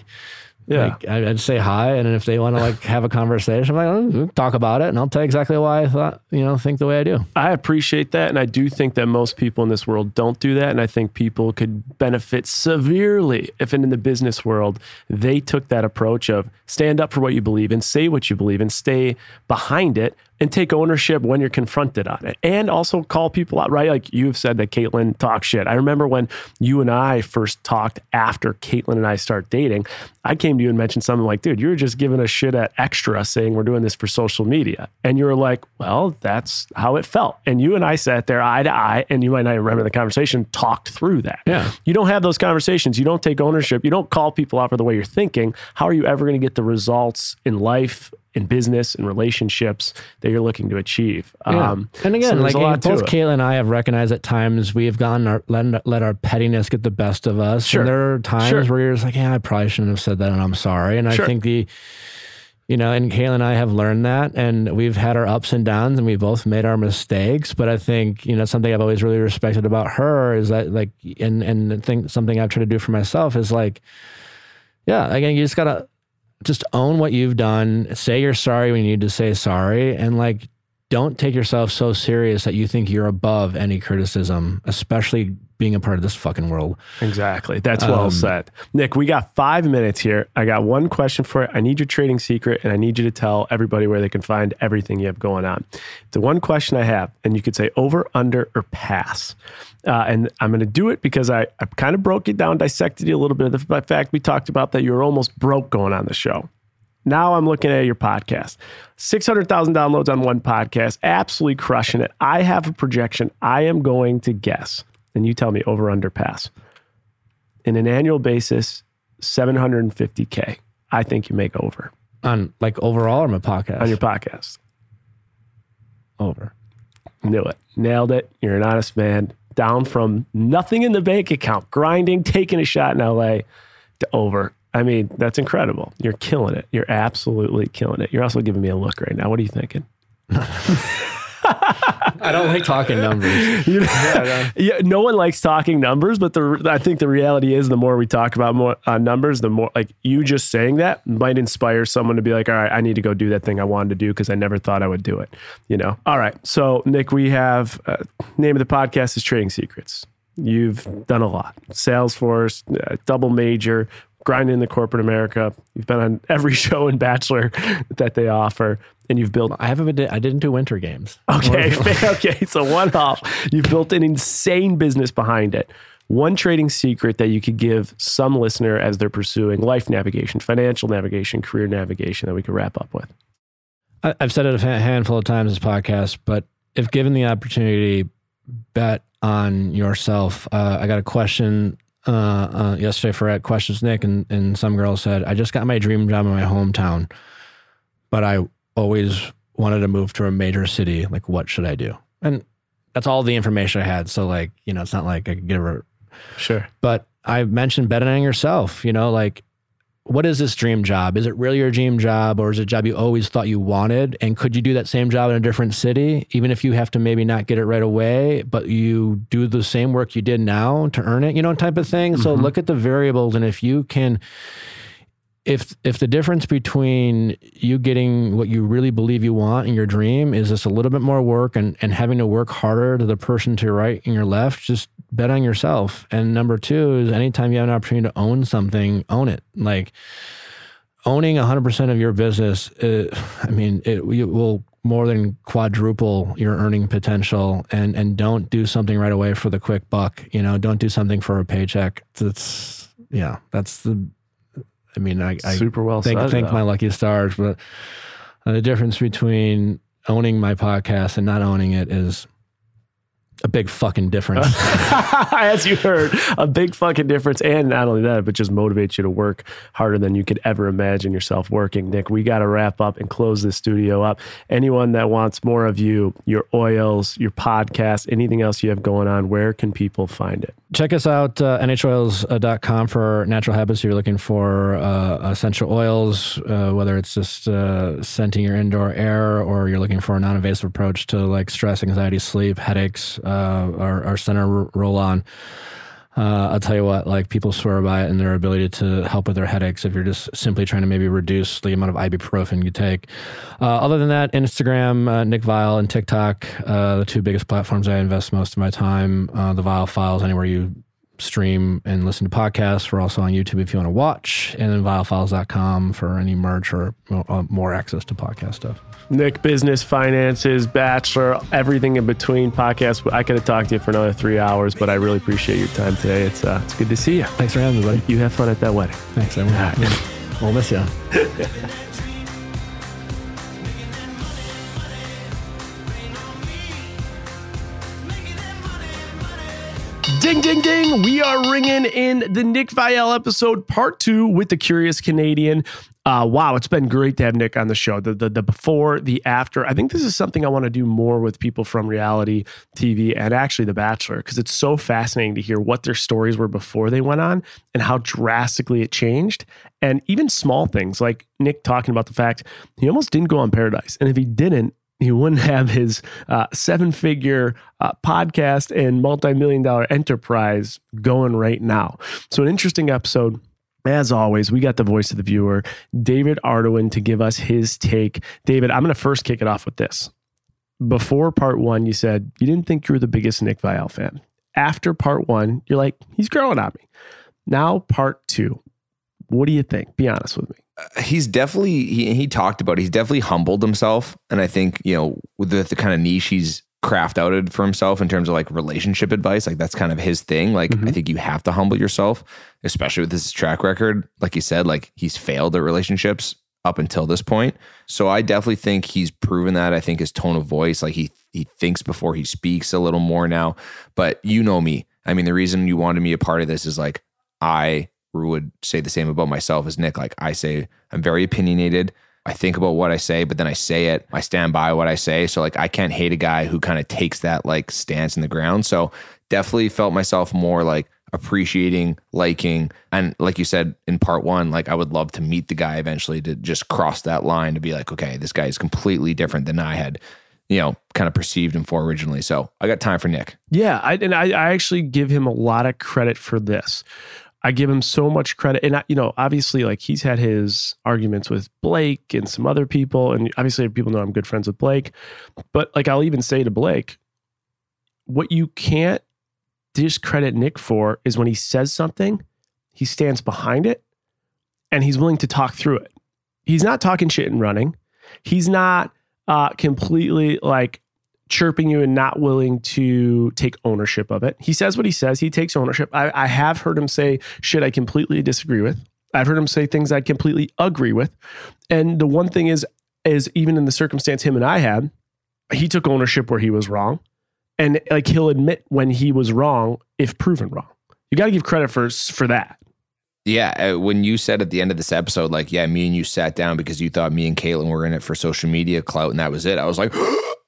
yeah like, I'd say hi, and if they want to like have a conversation, I'm like, oh, talk about it, and I'll tell you exactly why I thought you know think the way I do. I appreciate that, and I do think that most people in this world don't do that, and I think people could benefit severely if in the business world they took that approach of stand up for what you believe and say what you believe and stay behind it and take ownership when you're confronted on it, and also call people out, right? Like you've said that Caitlin talks shit. I remember when you and I first talked after Caitlin and I start dating, I came to you and mentioned something like, dude, you're just giving a shit at Extra saying we're doing this for social media. And you were like, well, that's how it felt. And you and I sat there eye to eye, and you might not even remember the conversation, talked through that. Yeah. You don't have those conversations. You don't take ownership. You don't call people out for the way you're thinking. How are you ever going to get the results in life, in business and relationships that you're looking to achieve? Yeah. Um, and again, so like both Caitlin and I have recognized at times we've gone, our, let, let our pettiness get the best of us. Sure. And there are times sure. where you're just like, yeah, I probably shouldn't have said that and I'm sorry. And sure. I think the, you know, and Caitlin and I have learned that, and we've had our ups and downs, and we both made our mistakes. But I think, you know, something I've always really respected about her is that like, and, and think something I've tried to do for myself is like, yeah, again, you just gotta, just own what you've done. Say you're sorry when you need to say sorry. And like, don't take yourself so serious that you think you're above any criticism, especially being a part of this fucking world. Exactly. That's well um, said. Nick, we got five minutes here. I got one question for you. I need your trading secret, and I need you to tell everybody where they can find everything you have going on. The one question I have, and you could say over, under, or pass. Uh, and I'm going to do it because I, I kind of broke it down, dissected you a little bit. The fact we talked about that you were almost broke going on the show. Now I'm looking at your podcast. six hundred thousand downloads on one podcast. Absolutely crushing it. I have a projection. I am going to guess. And you tell me over, under, pass. In an annual basis, seven hundred fifty K. I think you make over. On like overall or my podcast? On your podcast. Over. Knew it. Nailed it. You're an honest man. Down from nothing in the bank account, grinding, taking a shot in L A to over. I mean, that's incredible. You're killing it. You're absolutely killing it. You're also giving me a look right now. What are you thinking? I don't like talking numbers. You know, yeah, no. Yeah, no one likes talking numbers, but the I think the reality is the more we talk about more uh, numbers, the more like you just saying that might inspire someone to be like, all right, I need to go do that thing I wanted to do because I never thought I would do it. You know? All right. So Nick, we have uh, name of the podcast is Trading Secrets. You've done a lot. Salesforce, uh, double major, grinding in the corporate America. You've been on every show in Bachelor that they offer, and you've built... I haven't been... I didn't do winter games. Okay. Okay. So one off. You've built an insane business behind it. One trading secret that you could give some listener as they're pursuing life navigation, financial navigation, career navigation that we could wrap up with. I've said it a handful of times in this podcast, but if given the opportunity, bet on yourself. Uh, I got a question... Uh, uh, yesterday for at Questions Nick, and, and some girl said, I just got my dream job in my hometown, but I always wanted to move to a major city. Like, what should I do? And that's all the information I had. So like, you know, it's not like I could give her. Sure. But I mentioned betting on yourself, you know, like, what is this dream job? Is it really your dream job, or is it a job you always thought you wanted? And could you do that same job in a different city, even if you have to maybe not get it right away, but you do the same work you did now to earn it, you know, type of thing. Mm-hmm. So look at the variables. And if you can, if, if the difference between you getting what you really believe you want in your dream is just a little bit more work and, and having to work harder to the person to your right and your left, just bet on yourself. And number two is anytime you have an opportunity to own something, own it. Like owning one hundred percent of your business, uh, I mean, it, it will more than quadruple your earning potential. And, and don't do something right away for the quick buck. You know, don't do something for a paycheck. That's, yeah, that's the... I mean, I, I super well think, said, think my lucky stars, but the difference between owning my podcast and not owning it is a big fucking difference. As you heard, a big fucking difference. And not only that, but just motivates you to work harder than you could ever imagine yourself working. Nick, we got to wrap up and close this studio up. Anyone that wants more of you, your oils, your podcast, anything else you have going on, where can people find it? Check us out, uh, n h oils dot com for natural habits. If you're looking for uh, essential oils, uh, whether it's just uh, scenting your indoor air or you're looking for a non-invasive approach to like stress, anxiety, sleep, headaches, uh, our, our center roll-on. Uh, I'll tell you what, like people swear by it and their ability to help with their headaches if you're just simply trying to maybe reduce the amount of ibuprofen you take. Uh, other than that, Instagram, uh, Nick Viall, and TikTok, uh, the two biggest platforms I invest most of my time. Uh, the Viall Files, anywhere you stream and listen to podcasts. We're also on YouTube if you want to watch. And then viall files dot com for any merch or uh, more access to podcast stuff. Nick, business, finances, Bachelor, everything in between, podcast. I could have talked to you for another three hours, but I really appreciate your time today. It's uh, it's good to see you. Thanks for having me, buddy. You have fun at that wedding. Thanks, everyone. All right. We'll miss you. Ding, ding, ding. We are ringing in the Nick Viall episode part two with the Curious Canadian. Uh, wow, it's been great to have Nick on the show. The, the the before, the after. I think this is something I want to do more with people from reality T V and actually The Bachelor, because it's so fascinating to hear what their stories were before they went on and how drastically it changed. And even small things like Nick talking about the fact he almost didn't go on Paradise. And if he didn't, he wouldn't have his uh, seven-figure uh, podcast and multi-million dollar enterprise going right now. So an interesting episode. As always, we got the voice of the viewer, David Arduin, to give us his take. David, I'm going to first kick it off with this. Before part one, you said you didn't think you were the biggest Nick Viall fan. After part one, you're like, he's growing on me. Now part two. What do you think? Be honest with me. He's definitely, he, he talked about it. He's definitely humbled himself. And I think, you know, with the, the kind of niche he's craft outed for himself in terms of like relationship advice, like that's kind of his thing. Like, mm-hmm. I think you have to humble yourself, especially with his track record. Like you said, like he's failed at relationships up until this point. So I definitely think he's proven that. I think his tone of voice, like he, he thinks before he speaks a little more now, but you know me. I mean, the reason you wanted me a part of this is like, I would say the same about myself as Nick. Like I say, I'm very opinionated. I think about what I say, but then I say it. I stand by what I say. So like, I can't hate a guy who kind of takes that like stance in the ground. So definitely felt myself more like appreciating, liking. And like you said, in part one, like I would love to meet the guy eventually to just cross that line to be like, okay, this guy is completely different than I had, you know, kind of perceived him for originally. So I got time for Nick. Yeah. I, and I, I actually give him a lot of credit for this. I give him so much credit. And, I, you know, obviously, like, he's had his arguments with Blake and some other people. And obviously, people know I'm good friends with Blake. But, like, I'll even say to Blake, what you can't discredit Nick for is when he says something, he stands behind it, and he's willing to talk through it. He's not talking shit and running. He's not uh, completely, like, chirping you and not willing to take ownership of it. He says what he says. He takes ownership. I, I have heard him say shit I completely disagree with. I've heard him say things I completely agree with. And the one thing is, is even in the circumstance him and I had, he took ownership where he was wrong. And like he'll admit when he was wrong, if proven wrong. You got to give credit for, for that. Yeah, when you said at the end of this episode, like, yeah, me and you sat down because you thought me and Caitlin were in it for social media clout and that was it. I was like,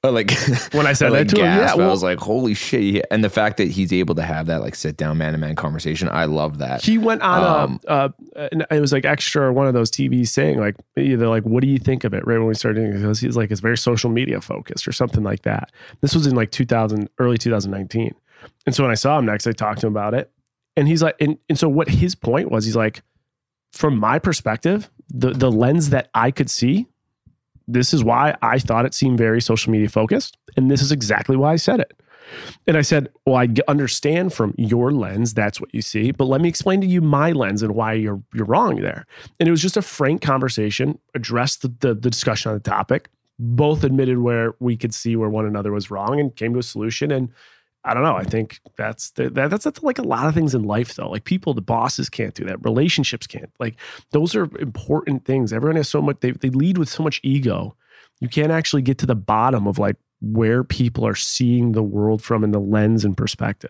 like when I said I, like, that to gasped, him, yeah, well, I was like, holy shit. And the fact that he's able to have that, like, sit down, man-to-man conversation, I love that. He went on, um, uh, uh, it was like extra one of those T Vs saying, like, either like, what do you think of it? Right when we started doing this, he's like, it's very social media focused or something like that. This was in like two thousand, early two thousand nineteen. And so when I saw him next, I talked to him about it. And he's like, and, and so what his point was, he's like, from my perspective, the, the lens that I could see, this is why I thought it seemed very social media focused. And this is exactly why I said it. And I said, well, I understand from your lens, that's what you see, but let me explain to you my lens and why you're you're wrong there. And it was just a frank conversation, addressed the, the, the discussion on the topic, both admitted where we could see where one another was wrong and came to a solution. And I don't know. I think that's the, that, that's that's like a lot of things in life, though. Like people, the bosses can't do that. Relationships can't. Like those are important things. Everyone has so much. They they lead with so much ego. You can't actually get to the bottom of like where people are seeing the world from in the lens and perspective.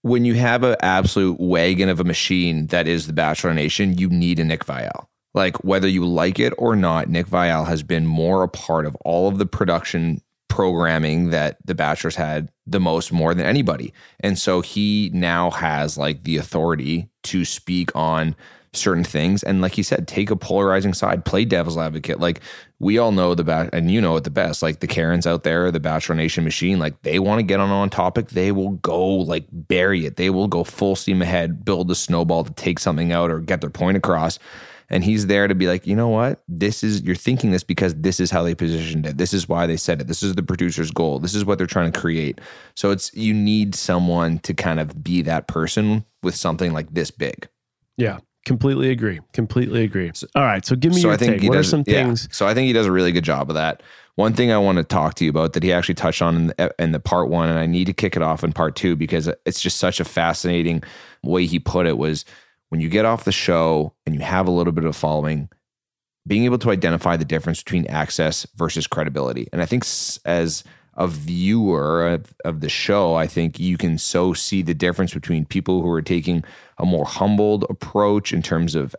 When you have an absolute wagon of a machine that is the Bachelor Nation, you need a Nick Viall. Like whether you like it or not, Nick Viall has been more a part of all of the production programming that the Bachelor's had the most, more than anybody. And so he now has like the authority to speak on certain things. And like he said, take a polarizing side, play devil's advocate. Like we all know the ba- and you know it the best, like the Karens out there, the Bachelor Nation machine, like they want to get on on topic. They will go like bury it. They will go full steam ahead, build a snowball to take something out or get their point across. And he's there to be like, you know what? This is, you're thinking this because this is how they positioned it. This is why they said it. This is the producer's goal. This is what they're trying to create. So it's, you need someone to kind of be that person with something like this big. Yeah. Completely agree. Completely agree. All right. So give me so your I think take. What does, are some yeah. things? So I think he does a really good job of that. One thing I want to talk to you about that he actually touched on in the, in the part one, and I need to kick it off in part two because it's just such a fascinating way he put it was when you get off the show and you have a little bit of following, being able to identify the difference between access versus credibility. And I think as a viewer of, of the show, I think you can so see the difference between people who are taking a more humbled approach in terms of,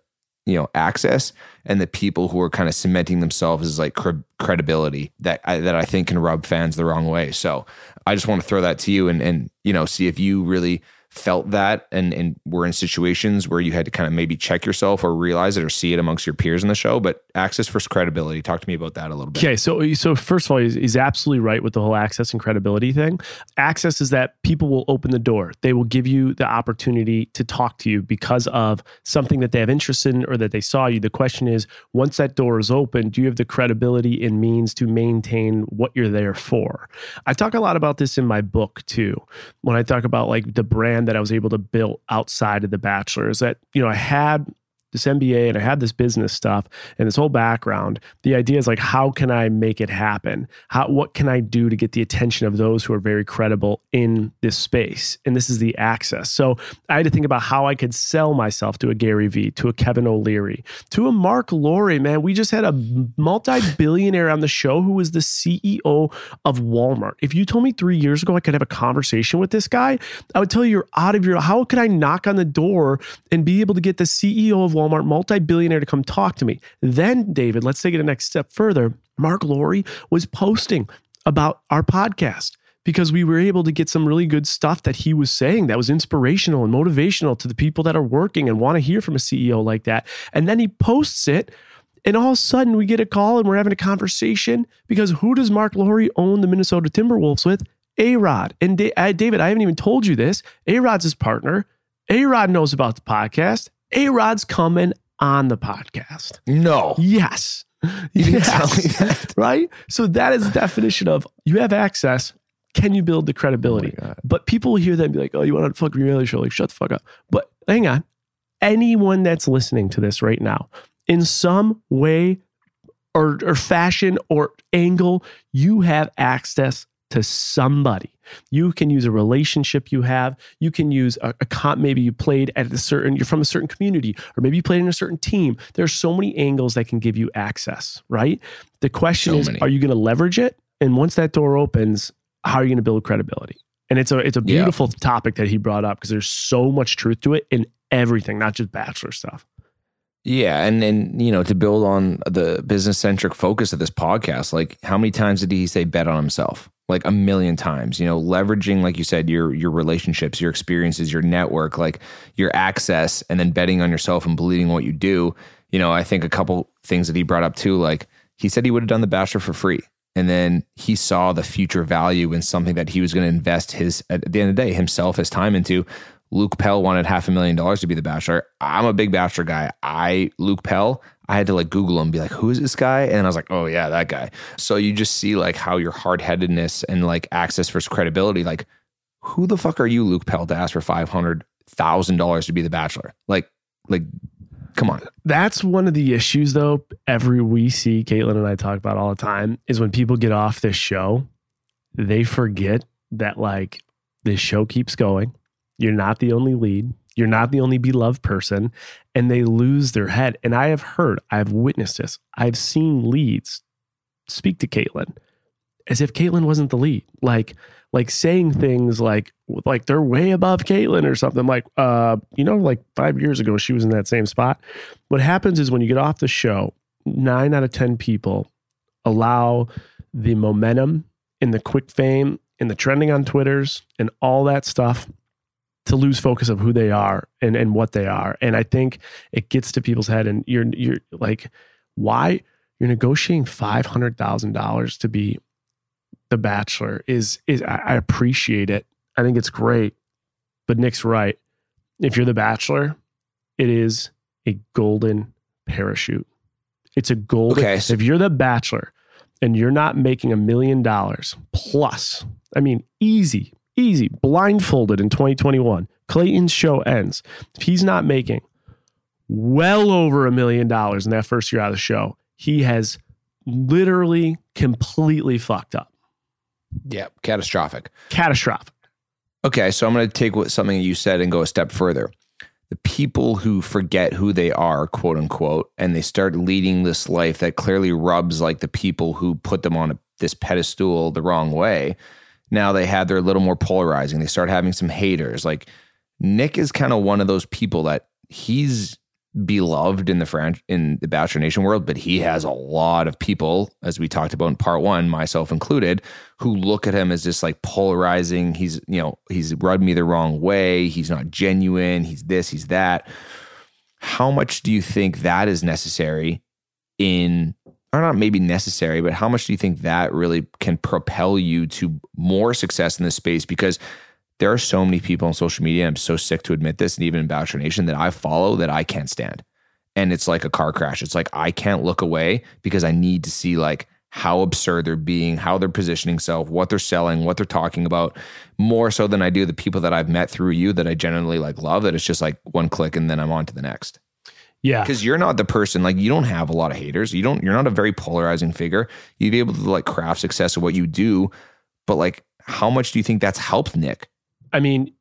you know, access and the people who are kind of cementing themselves as like cre- credibility that I, that I think can rub fans the wrong way. So I just want to throw that to you and, and, you know, see if you really felt that and, and were in situations where you had to kind of maybe check yourself or realize it or see it amongst your peers in the show, but access versus credibility. Talk to me about that a little bit. Okay. So, so first of all, he's, he's absolutely right with the whole access and credibility thing. Access is that people will open the door. They will give you the opportunity to talk to you because of something that they have interest in or that they saw you. The question is, once that door is open, do you have the credibility and means to maintain what you're there for? I talk a lot about this in my book too. When I talk about like the brand that I was able to build outside of The Bachelor is that, you know, I had this M B A and I had this business stuff and this whole background. The idea is like, how can I make it happen? How, what can I do to get the attention of those who are very credible in this space? And this is the access. So I had to think about how I could sell myself to a Gary Vee, to a Kevin O'Leary, to a Mark Lowry, man. We just had a multi-billionaire on the show who was the C E O of Walmart. If you told me three years ago I could have a conversation with this guy, I would tell you you're out of your, how could I knock on the door and be able to get the C E O of Walmart? Walmart multi-billionaire to come talk to me. Then, David, let's take it a next step further. Mark Lowry was posting about our podcast because we were able to get some really good stuff that he was saying that was inspirational and motivational to the people that are working and want to hear from a C E O like that. And then he posts it, and all of a sudden we get a call and we're having a conversation because who does Mark Lowry own the Minnesota Timberwolves with? A-Rod. And David, I haven't even told you this. A-Rod's his partner. A-Rod knows about the podcast. A-Rod's coming on the podcast. No. Yes. You didn't tell me that. Right? So that is the definition of you have access. Can you build the credibility? Oh, but people will hear that and be like, oh, you want to fucking reality show? Like, shut the fuck up. But hang on. Anyone that's listening to this right now, in some way or, or fashion or angle, you have access to somebody. You can use a relationship you have. You can use a, a comp. Maybe you played at a certain, you're from a certain community, or maybe you played in a certain team. There's so many angles that can give you access, right? The question so is, many. Are you going to leverage it? And once that door opens, how are you going to build credibility? And it's a, it's a beautiful yeah. topic that he brought up because there's so much truth to it in everything, not just Bachelor stuff. Yeah. And then, you know, to build on the business centric focus of this podcast, like how many times did he say bet on himself? Like a million times, you know, leveraging, like you said, your, your relationships, your experiences, your network, like your access, and then betting on yourself and believing what you do. You know, I think a couple things that he brought up too, like he said he would have done The Bachelor for free. And then he saw the future value in something that he was going to invest his, at the end of the day, himself, his time into. Luke Pell wanted half a million dollars to be The Bachelor. I'm a big Bachelor guy. I, Luke Pell, I had to like Google him and be like, who is this guy? And I was like, oh yeah, that guy. So you just see like how your hard-headedness and like access versus credibility, like who the fuck are you, Luke Pell, to ask for five hundred thousand dollars to be The Bachelor? Like, like, come on. That's one of the issues though, every we see Caitlin and I talk about all the time is when people get off this show, they forget that like this show keeps going. You're not the only lead. You're not the only beloved person. And they lose their head. And I have heard, I've witnessed this. I've seen leads speak to Caitlin as if Caitlin wasn't the lead. Like, like saying things like, like they're way above Caitlin or something. Like, uh, you know, like five years ago, she was in that same spot. What happens is when you get off the show, nine out of ten people allow the momentum in the quick fame, in the trending on Twitters and all that stuff to lose focus of who they are and, and what they are. And I think it gets to people's head and you're, you're like, why you're negotiating five hundred thousand dollars to be the Bachelor is, is I, I appreciate it. I think it's great, but Nick's right. If you're the Bachelor, it is a golden parachute. It's a golden. Okay. If you're the Bachelor and you're not making a million dollars plus, I mean, easy, easy, blindfolded in twenty twenty-one, Clayton's show ends. If he's not making well over a million dollars in that first year out of the show, he has literally completely fucked up. Yeah, catastrophic. Catastrophic. Okay, so I'm going to take what, something you said and go a step further. The people who forget who they are, quote unquote, and they start leading this life that clearly rubs like the people who put them on a, this pedestal the wrong way. Now they have, they're a little more polarizing. They start having some haters. Like Nick is kind of one of those people that he's beloved in the French, in the Bachelor Nation world, but he has a lot of people, as we talked about in part one, myself included, who look at him as just like polarizing. He's, you know, he's rubbed me the wrong way. He's not genuine. He's this, he's that. How much do you think that is necessary in, or not maybe necessary, but how much do you think that really can propel you to more success in this space? Because there are so many people on social media, I'm so sick to admit this, and even in Bachelor Nation, that I follow that I can't stand. And it's like a car crash. It's like I can't look away because I need to see like how absurd they're being, how they're positioning self, what they're selling, what they're talking about, more so than I do the people that I've met through you that I genuinely like love, that it's just like one click and then I'm on to the next. Yeah. Because you're not the person, like you don't have a lot of haters. You don't, you're not a very polarizing figure. You'd be able to like craft success of what you do, but like how much do you think that's helped Nick? I mean,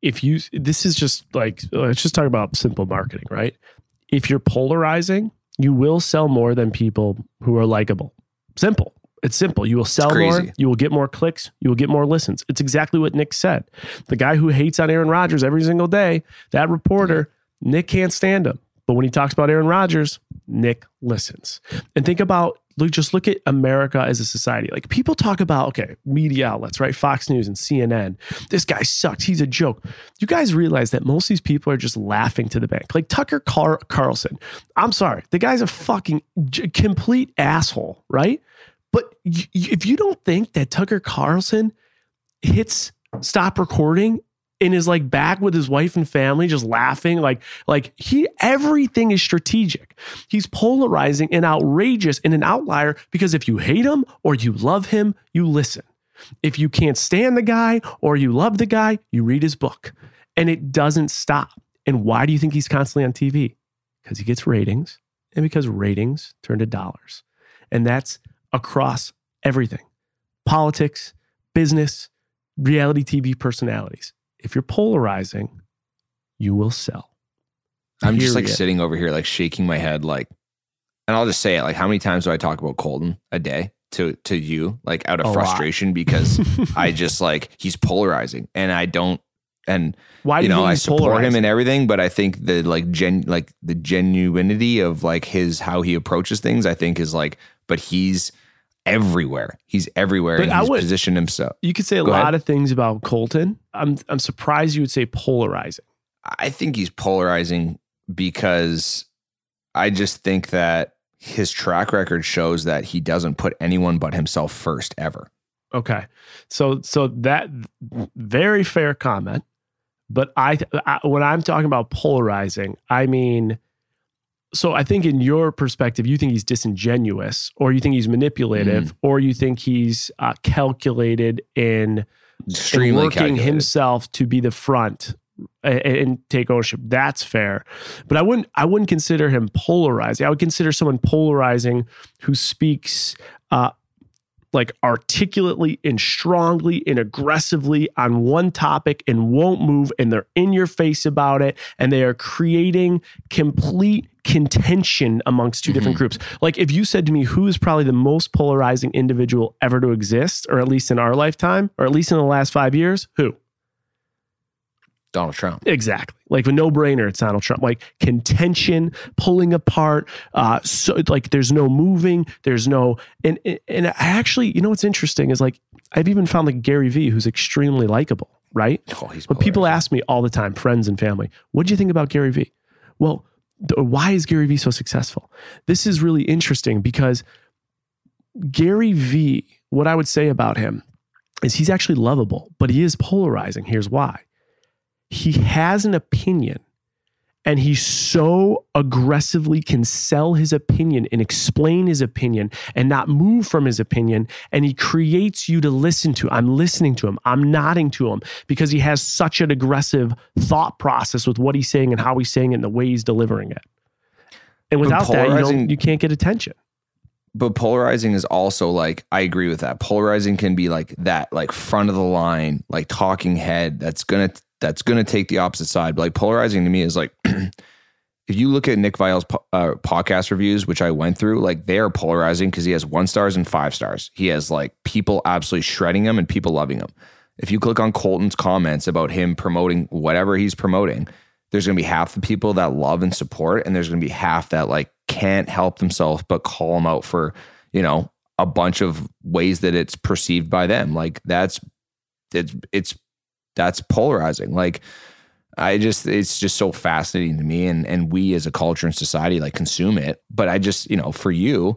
if you, this is just like, let's just talk about simple marketing, right? If you're polarizing, you will sell more than people who are likable. Simple. It's simple. You will sell more. You will get more clicks. You will get more listens. It's exactly what Nick said. The guy who hates on Aaron Rodgers every single day, that reporter, Nick can't stand him. But when he talks about Aaron Rodgers, Nick listens. And think about, look, just look at America as a society. Like people talk about, okay, media outlets, right? Fox News and C N N. This guy sucks. He's a joke. You guys realize that most of these people are just laughing to the bank. Like Tucker Carl- Carlson. I'm sorry. The guy's a fucking j- complete asshole, right? But y- if you don't think that Tucker Carlson hits stop recording and is like back with his wife and family just laughing. Like, like he, everything is strategic. He's polarizing and outrageous and an outlier because if you hate him or you love him, you listen. If you can't stand the guy or you love the guy, you read his book. And it doesn't stop. And why do you think he's constantly on T V? Because he gets ratings and because ratings turn to dollars. And that's across everything. Politics, business, reality T V personalities. If you're polarizing, you will sell. I'm Period. Just like sitting over here, like shaking my head, like, and I'll just say it, like, how many times do I talk about Colton a day to to you, like out of a frustration lot. Because I just like, he's polarizing and I don't, and why you do know, you I support polarizing? Him and everything, but I think the like gen, like the genuinity of like his, how he approaches things, I think is like, but he's everywhere. He's everywhere. But and I he's would, positioned himself. You could say a Go lot ahead. Of things about Colton. I'm I'm surprised you would say polarizing. I think he's polarizing because I just think that his track record shows that he doesn't put anyone but himself first ever. Okay. So so that very fair comment, but I, I when I'm talking about polarizing, I mean so I think in your perspective, you think he's disingenuous or you think he's manipulative mm. or you think he's uh, calculated in, in working calculated. Himself to be the front and, and take ownership. That's fair. But I wouldn't I wouldn't consider him polarizing. I would consider someone polarizing who speaks uh, like articulately and strongly and aggressively on one topic and won't move and they're in your face about it and they are creating complete contention amongst two mm-hmm. different groups. Like if you said to me, who is probably the most polarizing individual ever to exist, or at least in our lifetime, or at least in the last five years, who? Donald Trump. Exactly. Like a no-brainer, it's Donald Trump. Like contention, pulling apart, uh, so like there's no moving, there's no, and and I actually, you know what's interesting is like, I've even found like Gary Vee, who's extremely likable, right? Oh, he's but people ask me all the time, friends and family, what do you think about Gary Vee? Well, th- why is Gary Vee so successful? This is really interesting because Gary Vee, what I would say about him is he's actually lovable, but he is polarizing. Here's why. He has an opinion and he so aggressively can sell his opinion and explain his opinion and not move from his opinion. And he creates you to listen to. I'm listening to him. I'm nodding to him because he has such an aggressive thought process with what he's saying and how he's saying it and the way he's delivering it. And without that, you don't, you can't get attention. But polarizing is also like, I agree with that. Polarizing can be like that, like front of the line, like talking head that's going to, that's going to take the opposite side. But like polarizing to me is like, if you look at Nick Viall's po- uh, podcast reviews, which I went through, like they are polarizing because he has one stars and five stars. He has like people absolutely shredding him and people loving him. If you click on Colton's comments about him promoting whatever he's promoting, there's going to be half the people that love and support. And there's going to be half that like can't help themselves, but call him out for, you know, a bunch of ways that it's perceived by them. Like that's, it's, it's, that's polarizing. Like I just, it's just so fascinating to me. And, and we as a culture and society, like consume it. But I just, you know, for you,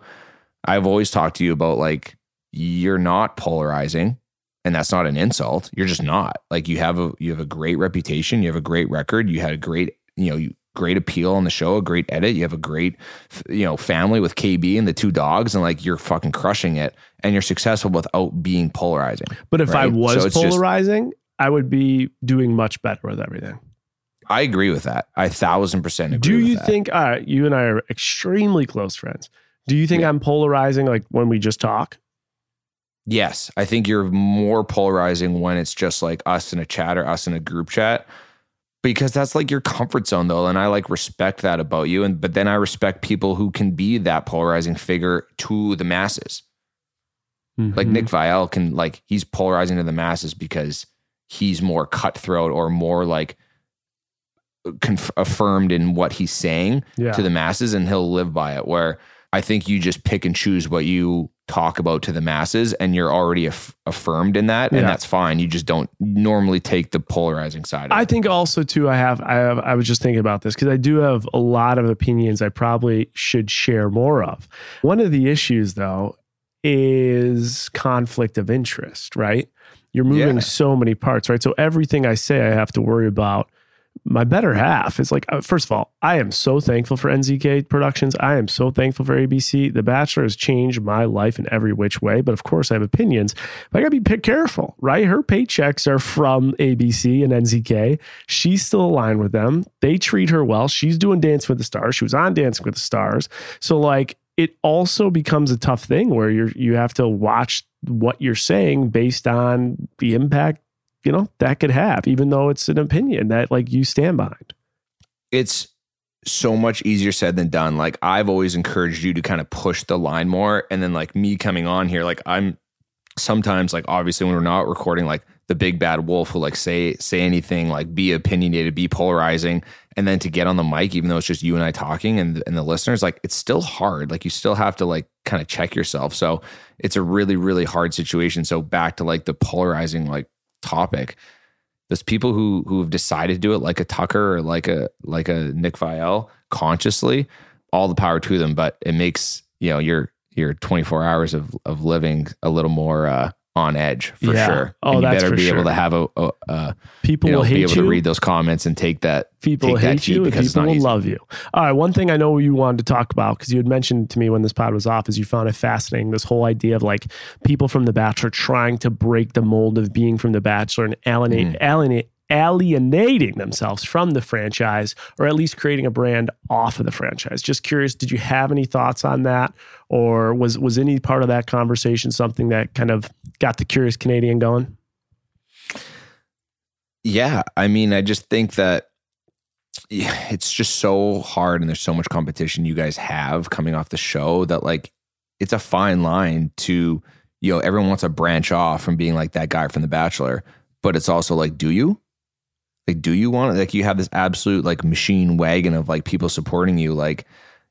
I've always talked to you about like, you're not polarizing and that's not an insult. You're just not like, you have a, you have a great reputation. You have a great record. You had a great, you know, you, great appeal on the show, a great edit. You have a great, you know, family with K B and the two dogs, and like you're fucking crushing it and you're successful without being polarizing. But if right? I was so polarizing, just, I would be doing much better with everything. I agree with that. I thousand percent agree. Do you with that. think uh, you and I are extremely close friends? Do you think yeah. I'm polarizing like when we just talk? Yes. I think you're more polarizing when it's just like us in a chat or us in a group chat, because that's like your comfort zone though. And I like respect that about you. And, but then I respect people who can be that polarizing figure to the masses. Mm-hmm. Like Nick Viall can like, he's polarizing to the masses because he's more cutthroat or more like conf- affirmed in what he's saying yeah. to the masses, and he'll live by it. Where I think you just pick and choose what you talk about to the masses, and you're already aff- affirmed in that. Yeah. And that's fine. You just don't normally take the polarizing side. Of I it. think also too, I have, I have, I was just thinking about this because I do have a lot of opinions I probably should share more of. One of the issues though is conflict of interest, right? You're moving yeah. so many parts, right? So everything I say, I have to worry about. My better half is like, first of all, I am so thankful for N Z K Productions. I am so thankful for A B C. The Bachelor has changed my life in every which way. But of course, I have opinions. But I got to be careful, right? Her paychecks are from A B C and N Z K. She's still aligned with them. They treat her well. She's doing Dancing with the Stars. She was on Dancing with the Stars. So like, it also becomes a tough thing where you're, you have to watch what you're saying based on the impact, you know, that could have, even though it's an opinion that like you stand behind. It's so much easier said than done. Like I've always encouraged you to kind of push the line more. And then like me coming on here, like I'm sometimes like, obviously when we're not recording, like the big bad wolf will like say, say anything, like be opinionated, be polarizing. And then to get on the mic, even though it's just you and I talking and, and the listeners, like it's still hard. Like you still have to like kind of check yourself. So it's a really, really hard situation. So back to like the polarizing like topic, there's people who who have decided to do it like a Tucker or like a like a Nick Viall consciously, all the power to them. But it makes, you know, your your twenty-four hours of of living a little more uh, on edge for yeah. sure. Oh, and you that's better for be sure. able to have a, a, a people you know, will hate be able you. to read those comments and take that. People take will that hate you because people will easy. love you. All right. One thing I know you wanted to talk about, because you had mentioned to me when this pod was off, is you found it fascinating, this whole idea of like people from The Bachelor trying to break the mold of being from The Bachelor and alienate, mm. alienate, alienating themselves from the franchise, or at least creating a brand off of the franchise. Just curious, did you have any thoughts on that? Or was, was any part of that conversation something that kind of got the curious Canadian going? Yeah. I mean, I just think that it's just so hard and there's so much competition you guys have coming off the show that like, it's a fine line to, you know, everyone wants to branch off from being like that guy from The Bachelor, but it's also like, do you? Like, do you want it? Like, you have this absolute like machine wagon of like people supporting you. Like,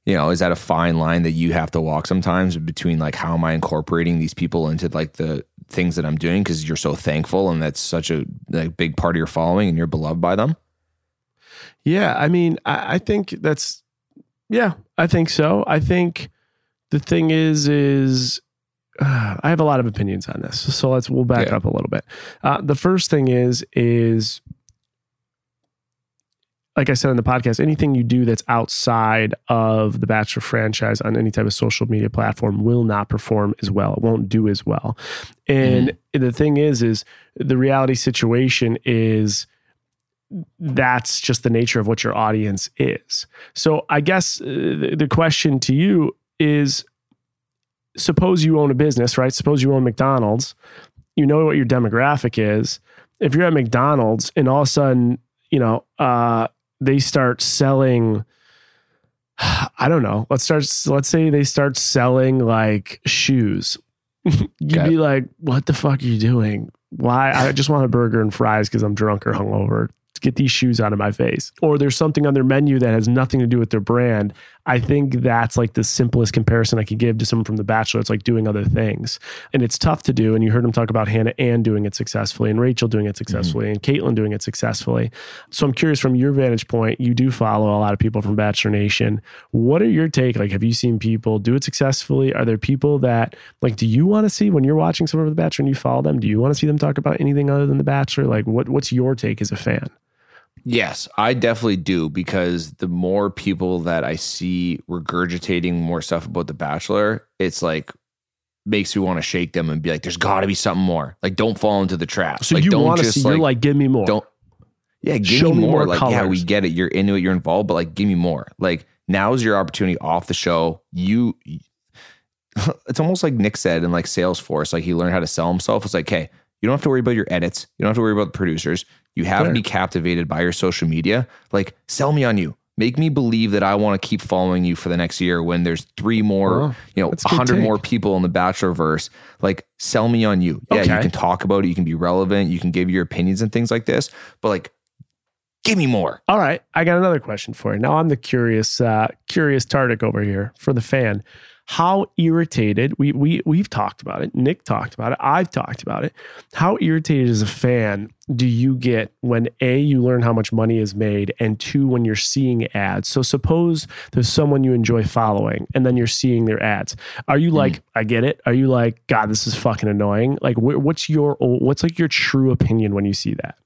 you know, is that a fine line that you have to walk sometimes between like, how am I incorporating these people into like the things that I'm doing? Cause you're so thankful and that's such a like big part of your following and you're beloved by them. Yeah. I mean, I, I think that's, yeah, I think so. I think the thing is, is uh, I have a lot of opinions on this. So let's, we'll back yeah. up a little bit. Uh, the first thing is, is, like I said in the podcast, anything you do that's outside of the Bachelor franchise on any type of social media platform will not perform as well. It won't do as well. And mm-hmm. the thing is, is the reality situation is that's just the nature of what your audience is. So I guess the question to you is, suppose you own a business, right? Suppose you own McDonald's. You know what your demographic is. If you're at McDonald's and all of a sudden, you know, uh, they start selling, I don't know, let's start, let's say they start selling like shoes. You'd okay. be like, what the fuck are you doing? Why? I just want a burger and fries because I'm drunk or hungover. Get these shoes out of my face. Or there's something on their menu that has nothing to do with their brand. I think that's like the simplest comparison I could give to someone from The Bachelor. It's like doing other things. And it's tough to do. And you heard him talk about Hannah Ann doing it successfully and Rachel doing it successfully mm-hmm. and Caitlin doing it successfully. So I'm curious, from your vantage point, you do follow a lot of people from Bachelor Nation. What are your take? Like, have you seen people do it successfully? Are there people that, like, do you want to see when you're watching someone from The Bachelor and you follow them? Do you want to see them talk about anything other than The Bachelor? Like, what what's your take as a fan? Yes, I definitely do, because the more people that I see regurgitating more stuff about The Bachelor, it's like makes me want to shake them and be like, there's got to be something more. Like, don't fall into the trap. So like, you want to see, like, you're like, give me more. Don't, yeah, give Show me more. more like, colors. Yeah, we get it. You're into it. You're involved, but like, give me more. Like, now is your opportunity off the show. You, it's almost like Nick said in like Salesforce, like he learned how to sell himself. It's like, hey, you don't have to worry about your edits. You don't have to worry about the producers. You have Fair. to be captivated by your social media. Like, sell me on you. Make me believe that I want to keep following you for the next year when there's three more, oh, you know, one hundred more people in the Bachelorverse. Like, sell me on you. Okay. Yeah, you can talk about it. You can be relevant. You can give your opinions and things like this. But like, give me more. All right. I got another question for you. Now I'm the curious, uh, curious Tartick over here for the fan. How irritated, we, we, we've talked about it. Nick talked about it. I've talked about it. How irritated as a fan do you get when A, you learn how much money is made, and two, when you're seeing ads? So suppose there's someone you enjoy following and then you're seeing their ads. Are you like, mm-hmm. I get it? Are you like, God, this is fucking annoying? Like, wh- what's your, what's like your true opinion when you see that?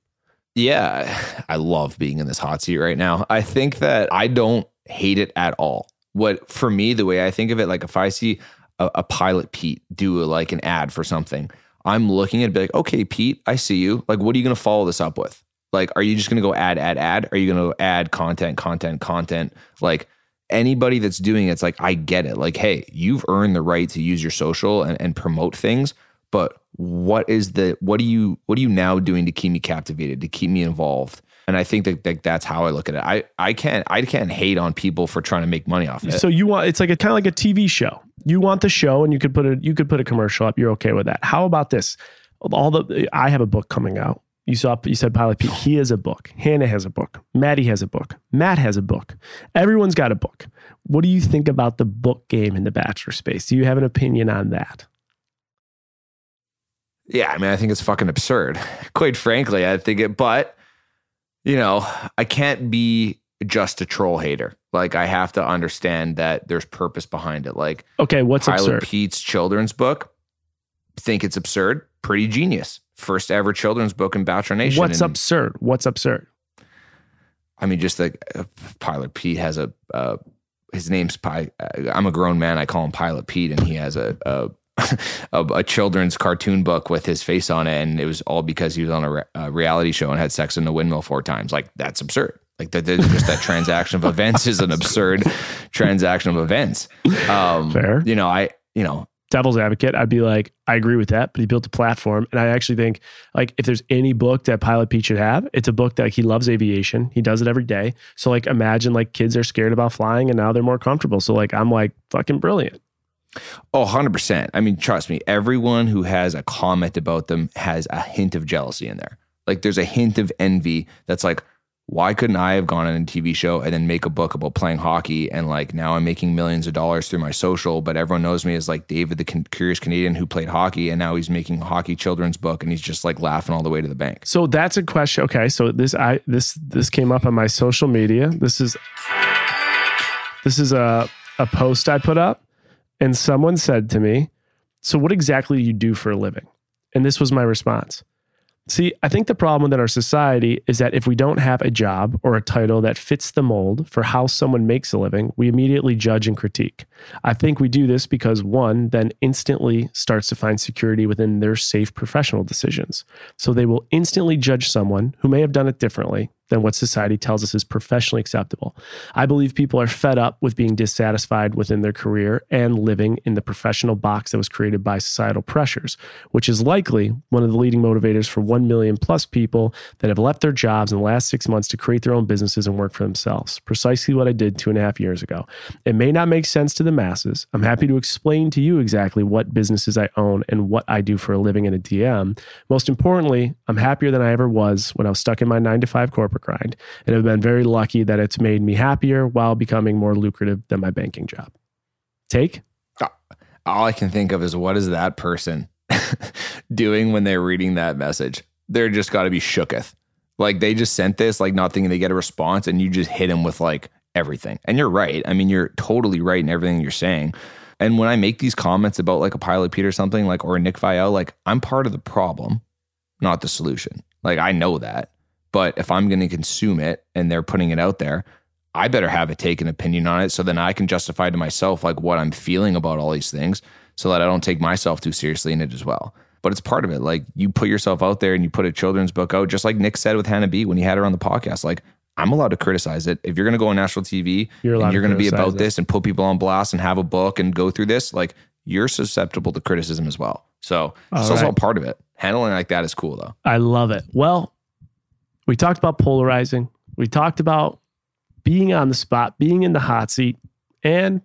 Yeah. I love being in this hot seat right now. I think that I don't hate it at all. What, for me, the way I think of it, like if I see a, a Pilot Pete do a, like an ad for something, I'm looking at it, be like, okay, Pete, I see you. Like, what are you going to follow this up with? Like, are you just going to go ad, ad, ad? Are you going to add content, content, content? Like, anybody that's doing it, it's like, I get it. Like, hey, you've earned the right to use your social and, and promote things, but what is the, what do you, what are you now doing to keep me captivated, to keep me involved? And I think that, that that's how I look at it. I, I can't I can't hate on people for trying to make money off of it. So you want, it's like a kind of like a T V show. You want the show, and you could put a you could put a commercial up. You're okay with that. How about this? All the I have a book coming out. You saw you said Pilot Pete. He has a book. Hannah has a book. Maddie has a book. Matt has a book. Everyone's got a book. What do you think about the book game in the Bachelor space? Do you have an opinion on that? Yeah, I mean, I think it's fucking absurd. Quite frankly, I think it, but. You know, I can't be just a troll hater. Like, I have to understand that there's purpose behind it. Like, okay, what's Pilot absurd? Pete's children's book, think it's absurd. Pretty genius. First ever children's book in Bachelor Nation. What's and, absurd? What's absurd? I mean, just like uh, Pilot Pete has a, uh, his name's, Pi, uh, I'm a grown man. I call him Pilot Pete, and he has a, a A, a children's cartoon book with his face on it, and it was all because he was on a, re- a reality show and had sex in the windmill four times. Like, that's absurd. Like, that, that just that transaction of events is an absurd transaction of events. Um, Fair, you know. I, you know, devil's advocate. I'd be like, I agree with that, but he built a platform, and I actually think, like, if there's any book that Pilot Pete should have, it's a book that like, he loves aviation. He does it every day. So like, imagine like kids are scared about flying, and now they're more comfortable. So like, I'm like fucking brilliant. Oh, one hundred percent. I mean, trust me, everyone who has a comment about them has a hint of jealousy in there. Like there's a hint of envy that's like, why couldn't I have gone on a T V show and then make a book about playing hockey? And like now I'm making millions of dollars through my social, but everyone knows me as like David, the curious Canadian who played hockey. And now he's making a hockey children's book and he's just like laughing all the way to the bank. So that's a question. Okay. So this, I, this, this came up on my social media. This is, this is a, a post I put up and someone said to me, so what exactly do you do for a living? And this was my response. See, I think the problem with our society is that if we don't have a job or a title that fits the mold for how someone makes a living, we immediately judge and critique. I think we do this because one then instantly starts to find security within their safe professional decisions. So they will instantly judge someone who may have done it differently than what society tells us is professionally acceptable. I believe people are fed up with being dissatisfied within their career and living in the professional box that was created by societal pressures, which is likely one of the leading motivators for one million plus people that have left their jobs in the last six months to create their own businesses and work for themselves. Precisely what I did two and a half years ago. It may not make sense to the masses. I'm happy to explain to you exactly what businesses I own and what I do for a living in a D M. Most importantly, I'm happier than I ever was when I was stuck in my nine to five corporate grind, and I've been very lucky that it's made me happier while becoming more lucrative than my banking job. Take? All I can think of is what is that person doing when they're reading that message? They're just got to be shooketh. Like they just sent this, like not thinking they get a response, and you just hit them with like everything. And you're right. I mean, you're totally right in everything you're saying. And when I make these comments about like a Pilot Pete or something, like, or a Nick Viall, like I'm part of the problem, not the solution. Like I know that. But if I'm going to consume it and they're putting it out there, I better have a take an opinion on it so then I can justify to myself like what I'm feeling about all these things so that I don't take myself too seriously in it as well. But it's part of it. Like you put yourself out there and you put a children's book out, just like Nick said with Hannah B when he had her on the podcast. Like I'm allowed to criticize it. If you're going to go on national T V you're and you're going to be about it. This and put people on blast and have a book and go through this, like you're susceptible to criticism as well. So all it's right. Also all part of it. Handling like that is cool though. I love it. Well, we talked about polarizing. We talked about being on the spot, being in the hot seat, and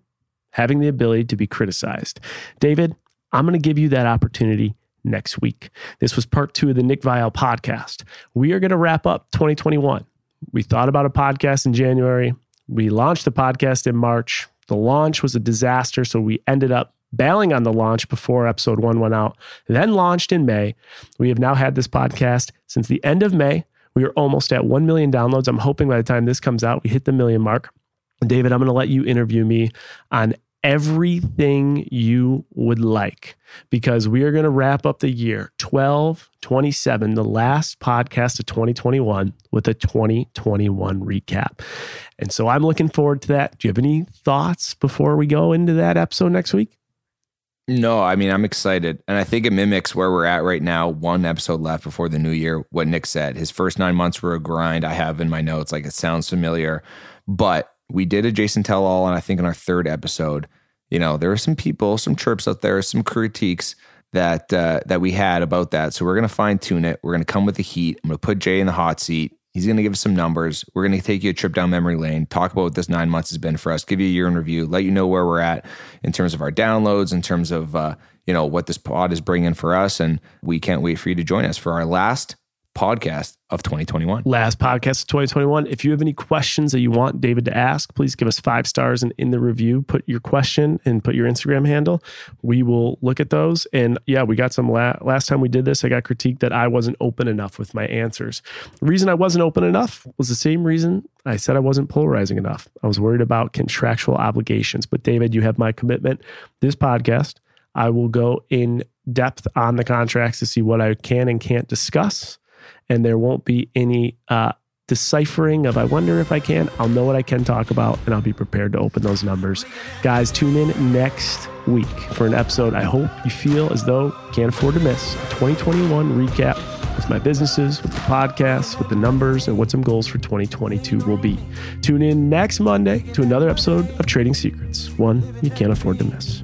having the ability to be criticized. David, I'm going to give you that opportunity next week. This was part two of the Nick Viall podcast. We are going to wrap up twenty twenty-one. We thought about a podcast in January. We launched the podcast in March. The launch was a disaster, so we ended up bailing on the launch before episode one went out, then launched in May. We have now had this podcast since the end of May. We are almost at one million downloads. I'm hoping by the time this comes out, we hit the million mark. David, I'm going to let you interview me on everything you would like because we are going to wrap up the year twelve twenty-seven, the last podcast of twenty twenty-one with a twenty twenty-one recap. And so I'm looking forward to that. Do you have any thoughts before we go into that episode next week? No, I mean, I'm excited. And I think it mimics where we're at right now. One episode left before the new year. What Nick said, his first nine months were a grind. I have in my notes, like it sounds familiar, but we did a Jason Tell All. And I think in our third episode, you know, there were some people, some chirps out there, some critiques that, uh, that we had about that. So we're going to fine tune it. We're going to come with the heat. I'm going to put Jay in the hot seat. He's going to give us some numbers. We're going to take you a trip down memory lane, talk about what this nine months has been for us, give you a year in review, let you know where we're at in terms of our downloads, in terms of uh, you know what this pod is bringing for us. And we can't wait for you to join us for our last podcast of twenty twenty-one. Last podcast of twenty twenty-one. If you have any questions that you want David to ask, please give us five stars and in the review, put your question and put your Instagram handle. We will look at those. And yeah, we got some la- last time we did this, I got critiqued that I wasn't open enough with my answers. The reason I wasn't open enough was the same reason I said I wasn't polarizing enough. I was worried about contractual obligations, but David, you have my commitment. This podcast, I will go in depth on the contracts to see what I can and can't discuss. And there won't be any uh, deciphering of, I wonder if I can. I'll know what I can talk about, and I'll be prepared to open those numbers. Guys, tune in next week for an episode I hope you feel as though you can't afford to miss. A twenty twenty-one recap with my businesses, with the podcasts, with the numbers, and what some goals for twenty twenty-two will be. Tune in next Monday to another episode of Trading Secrets, one you can't afford to miss.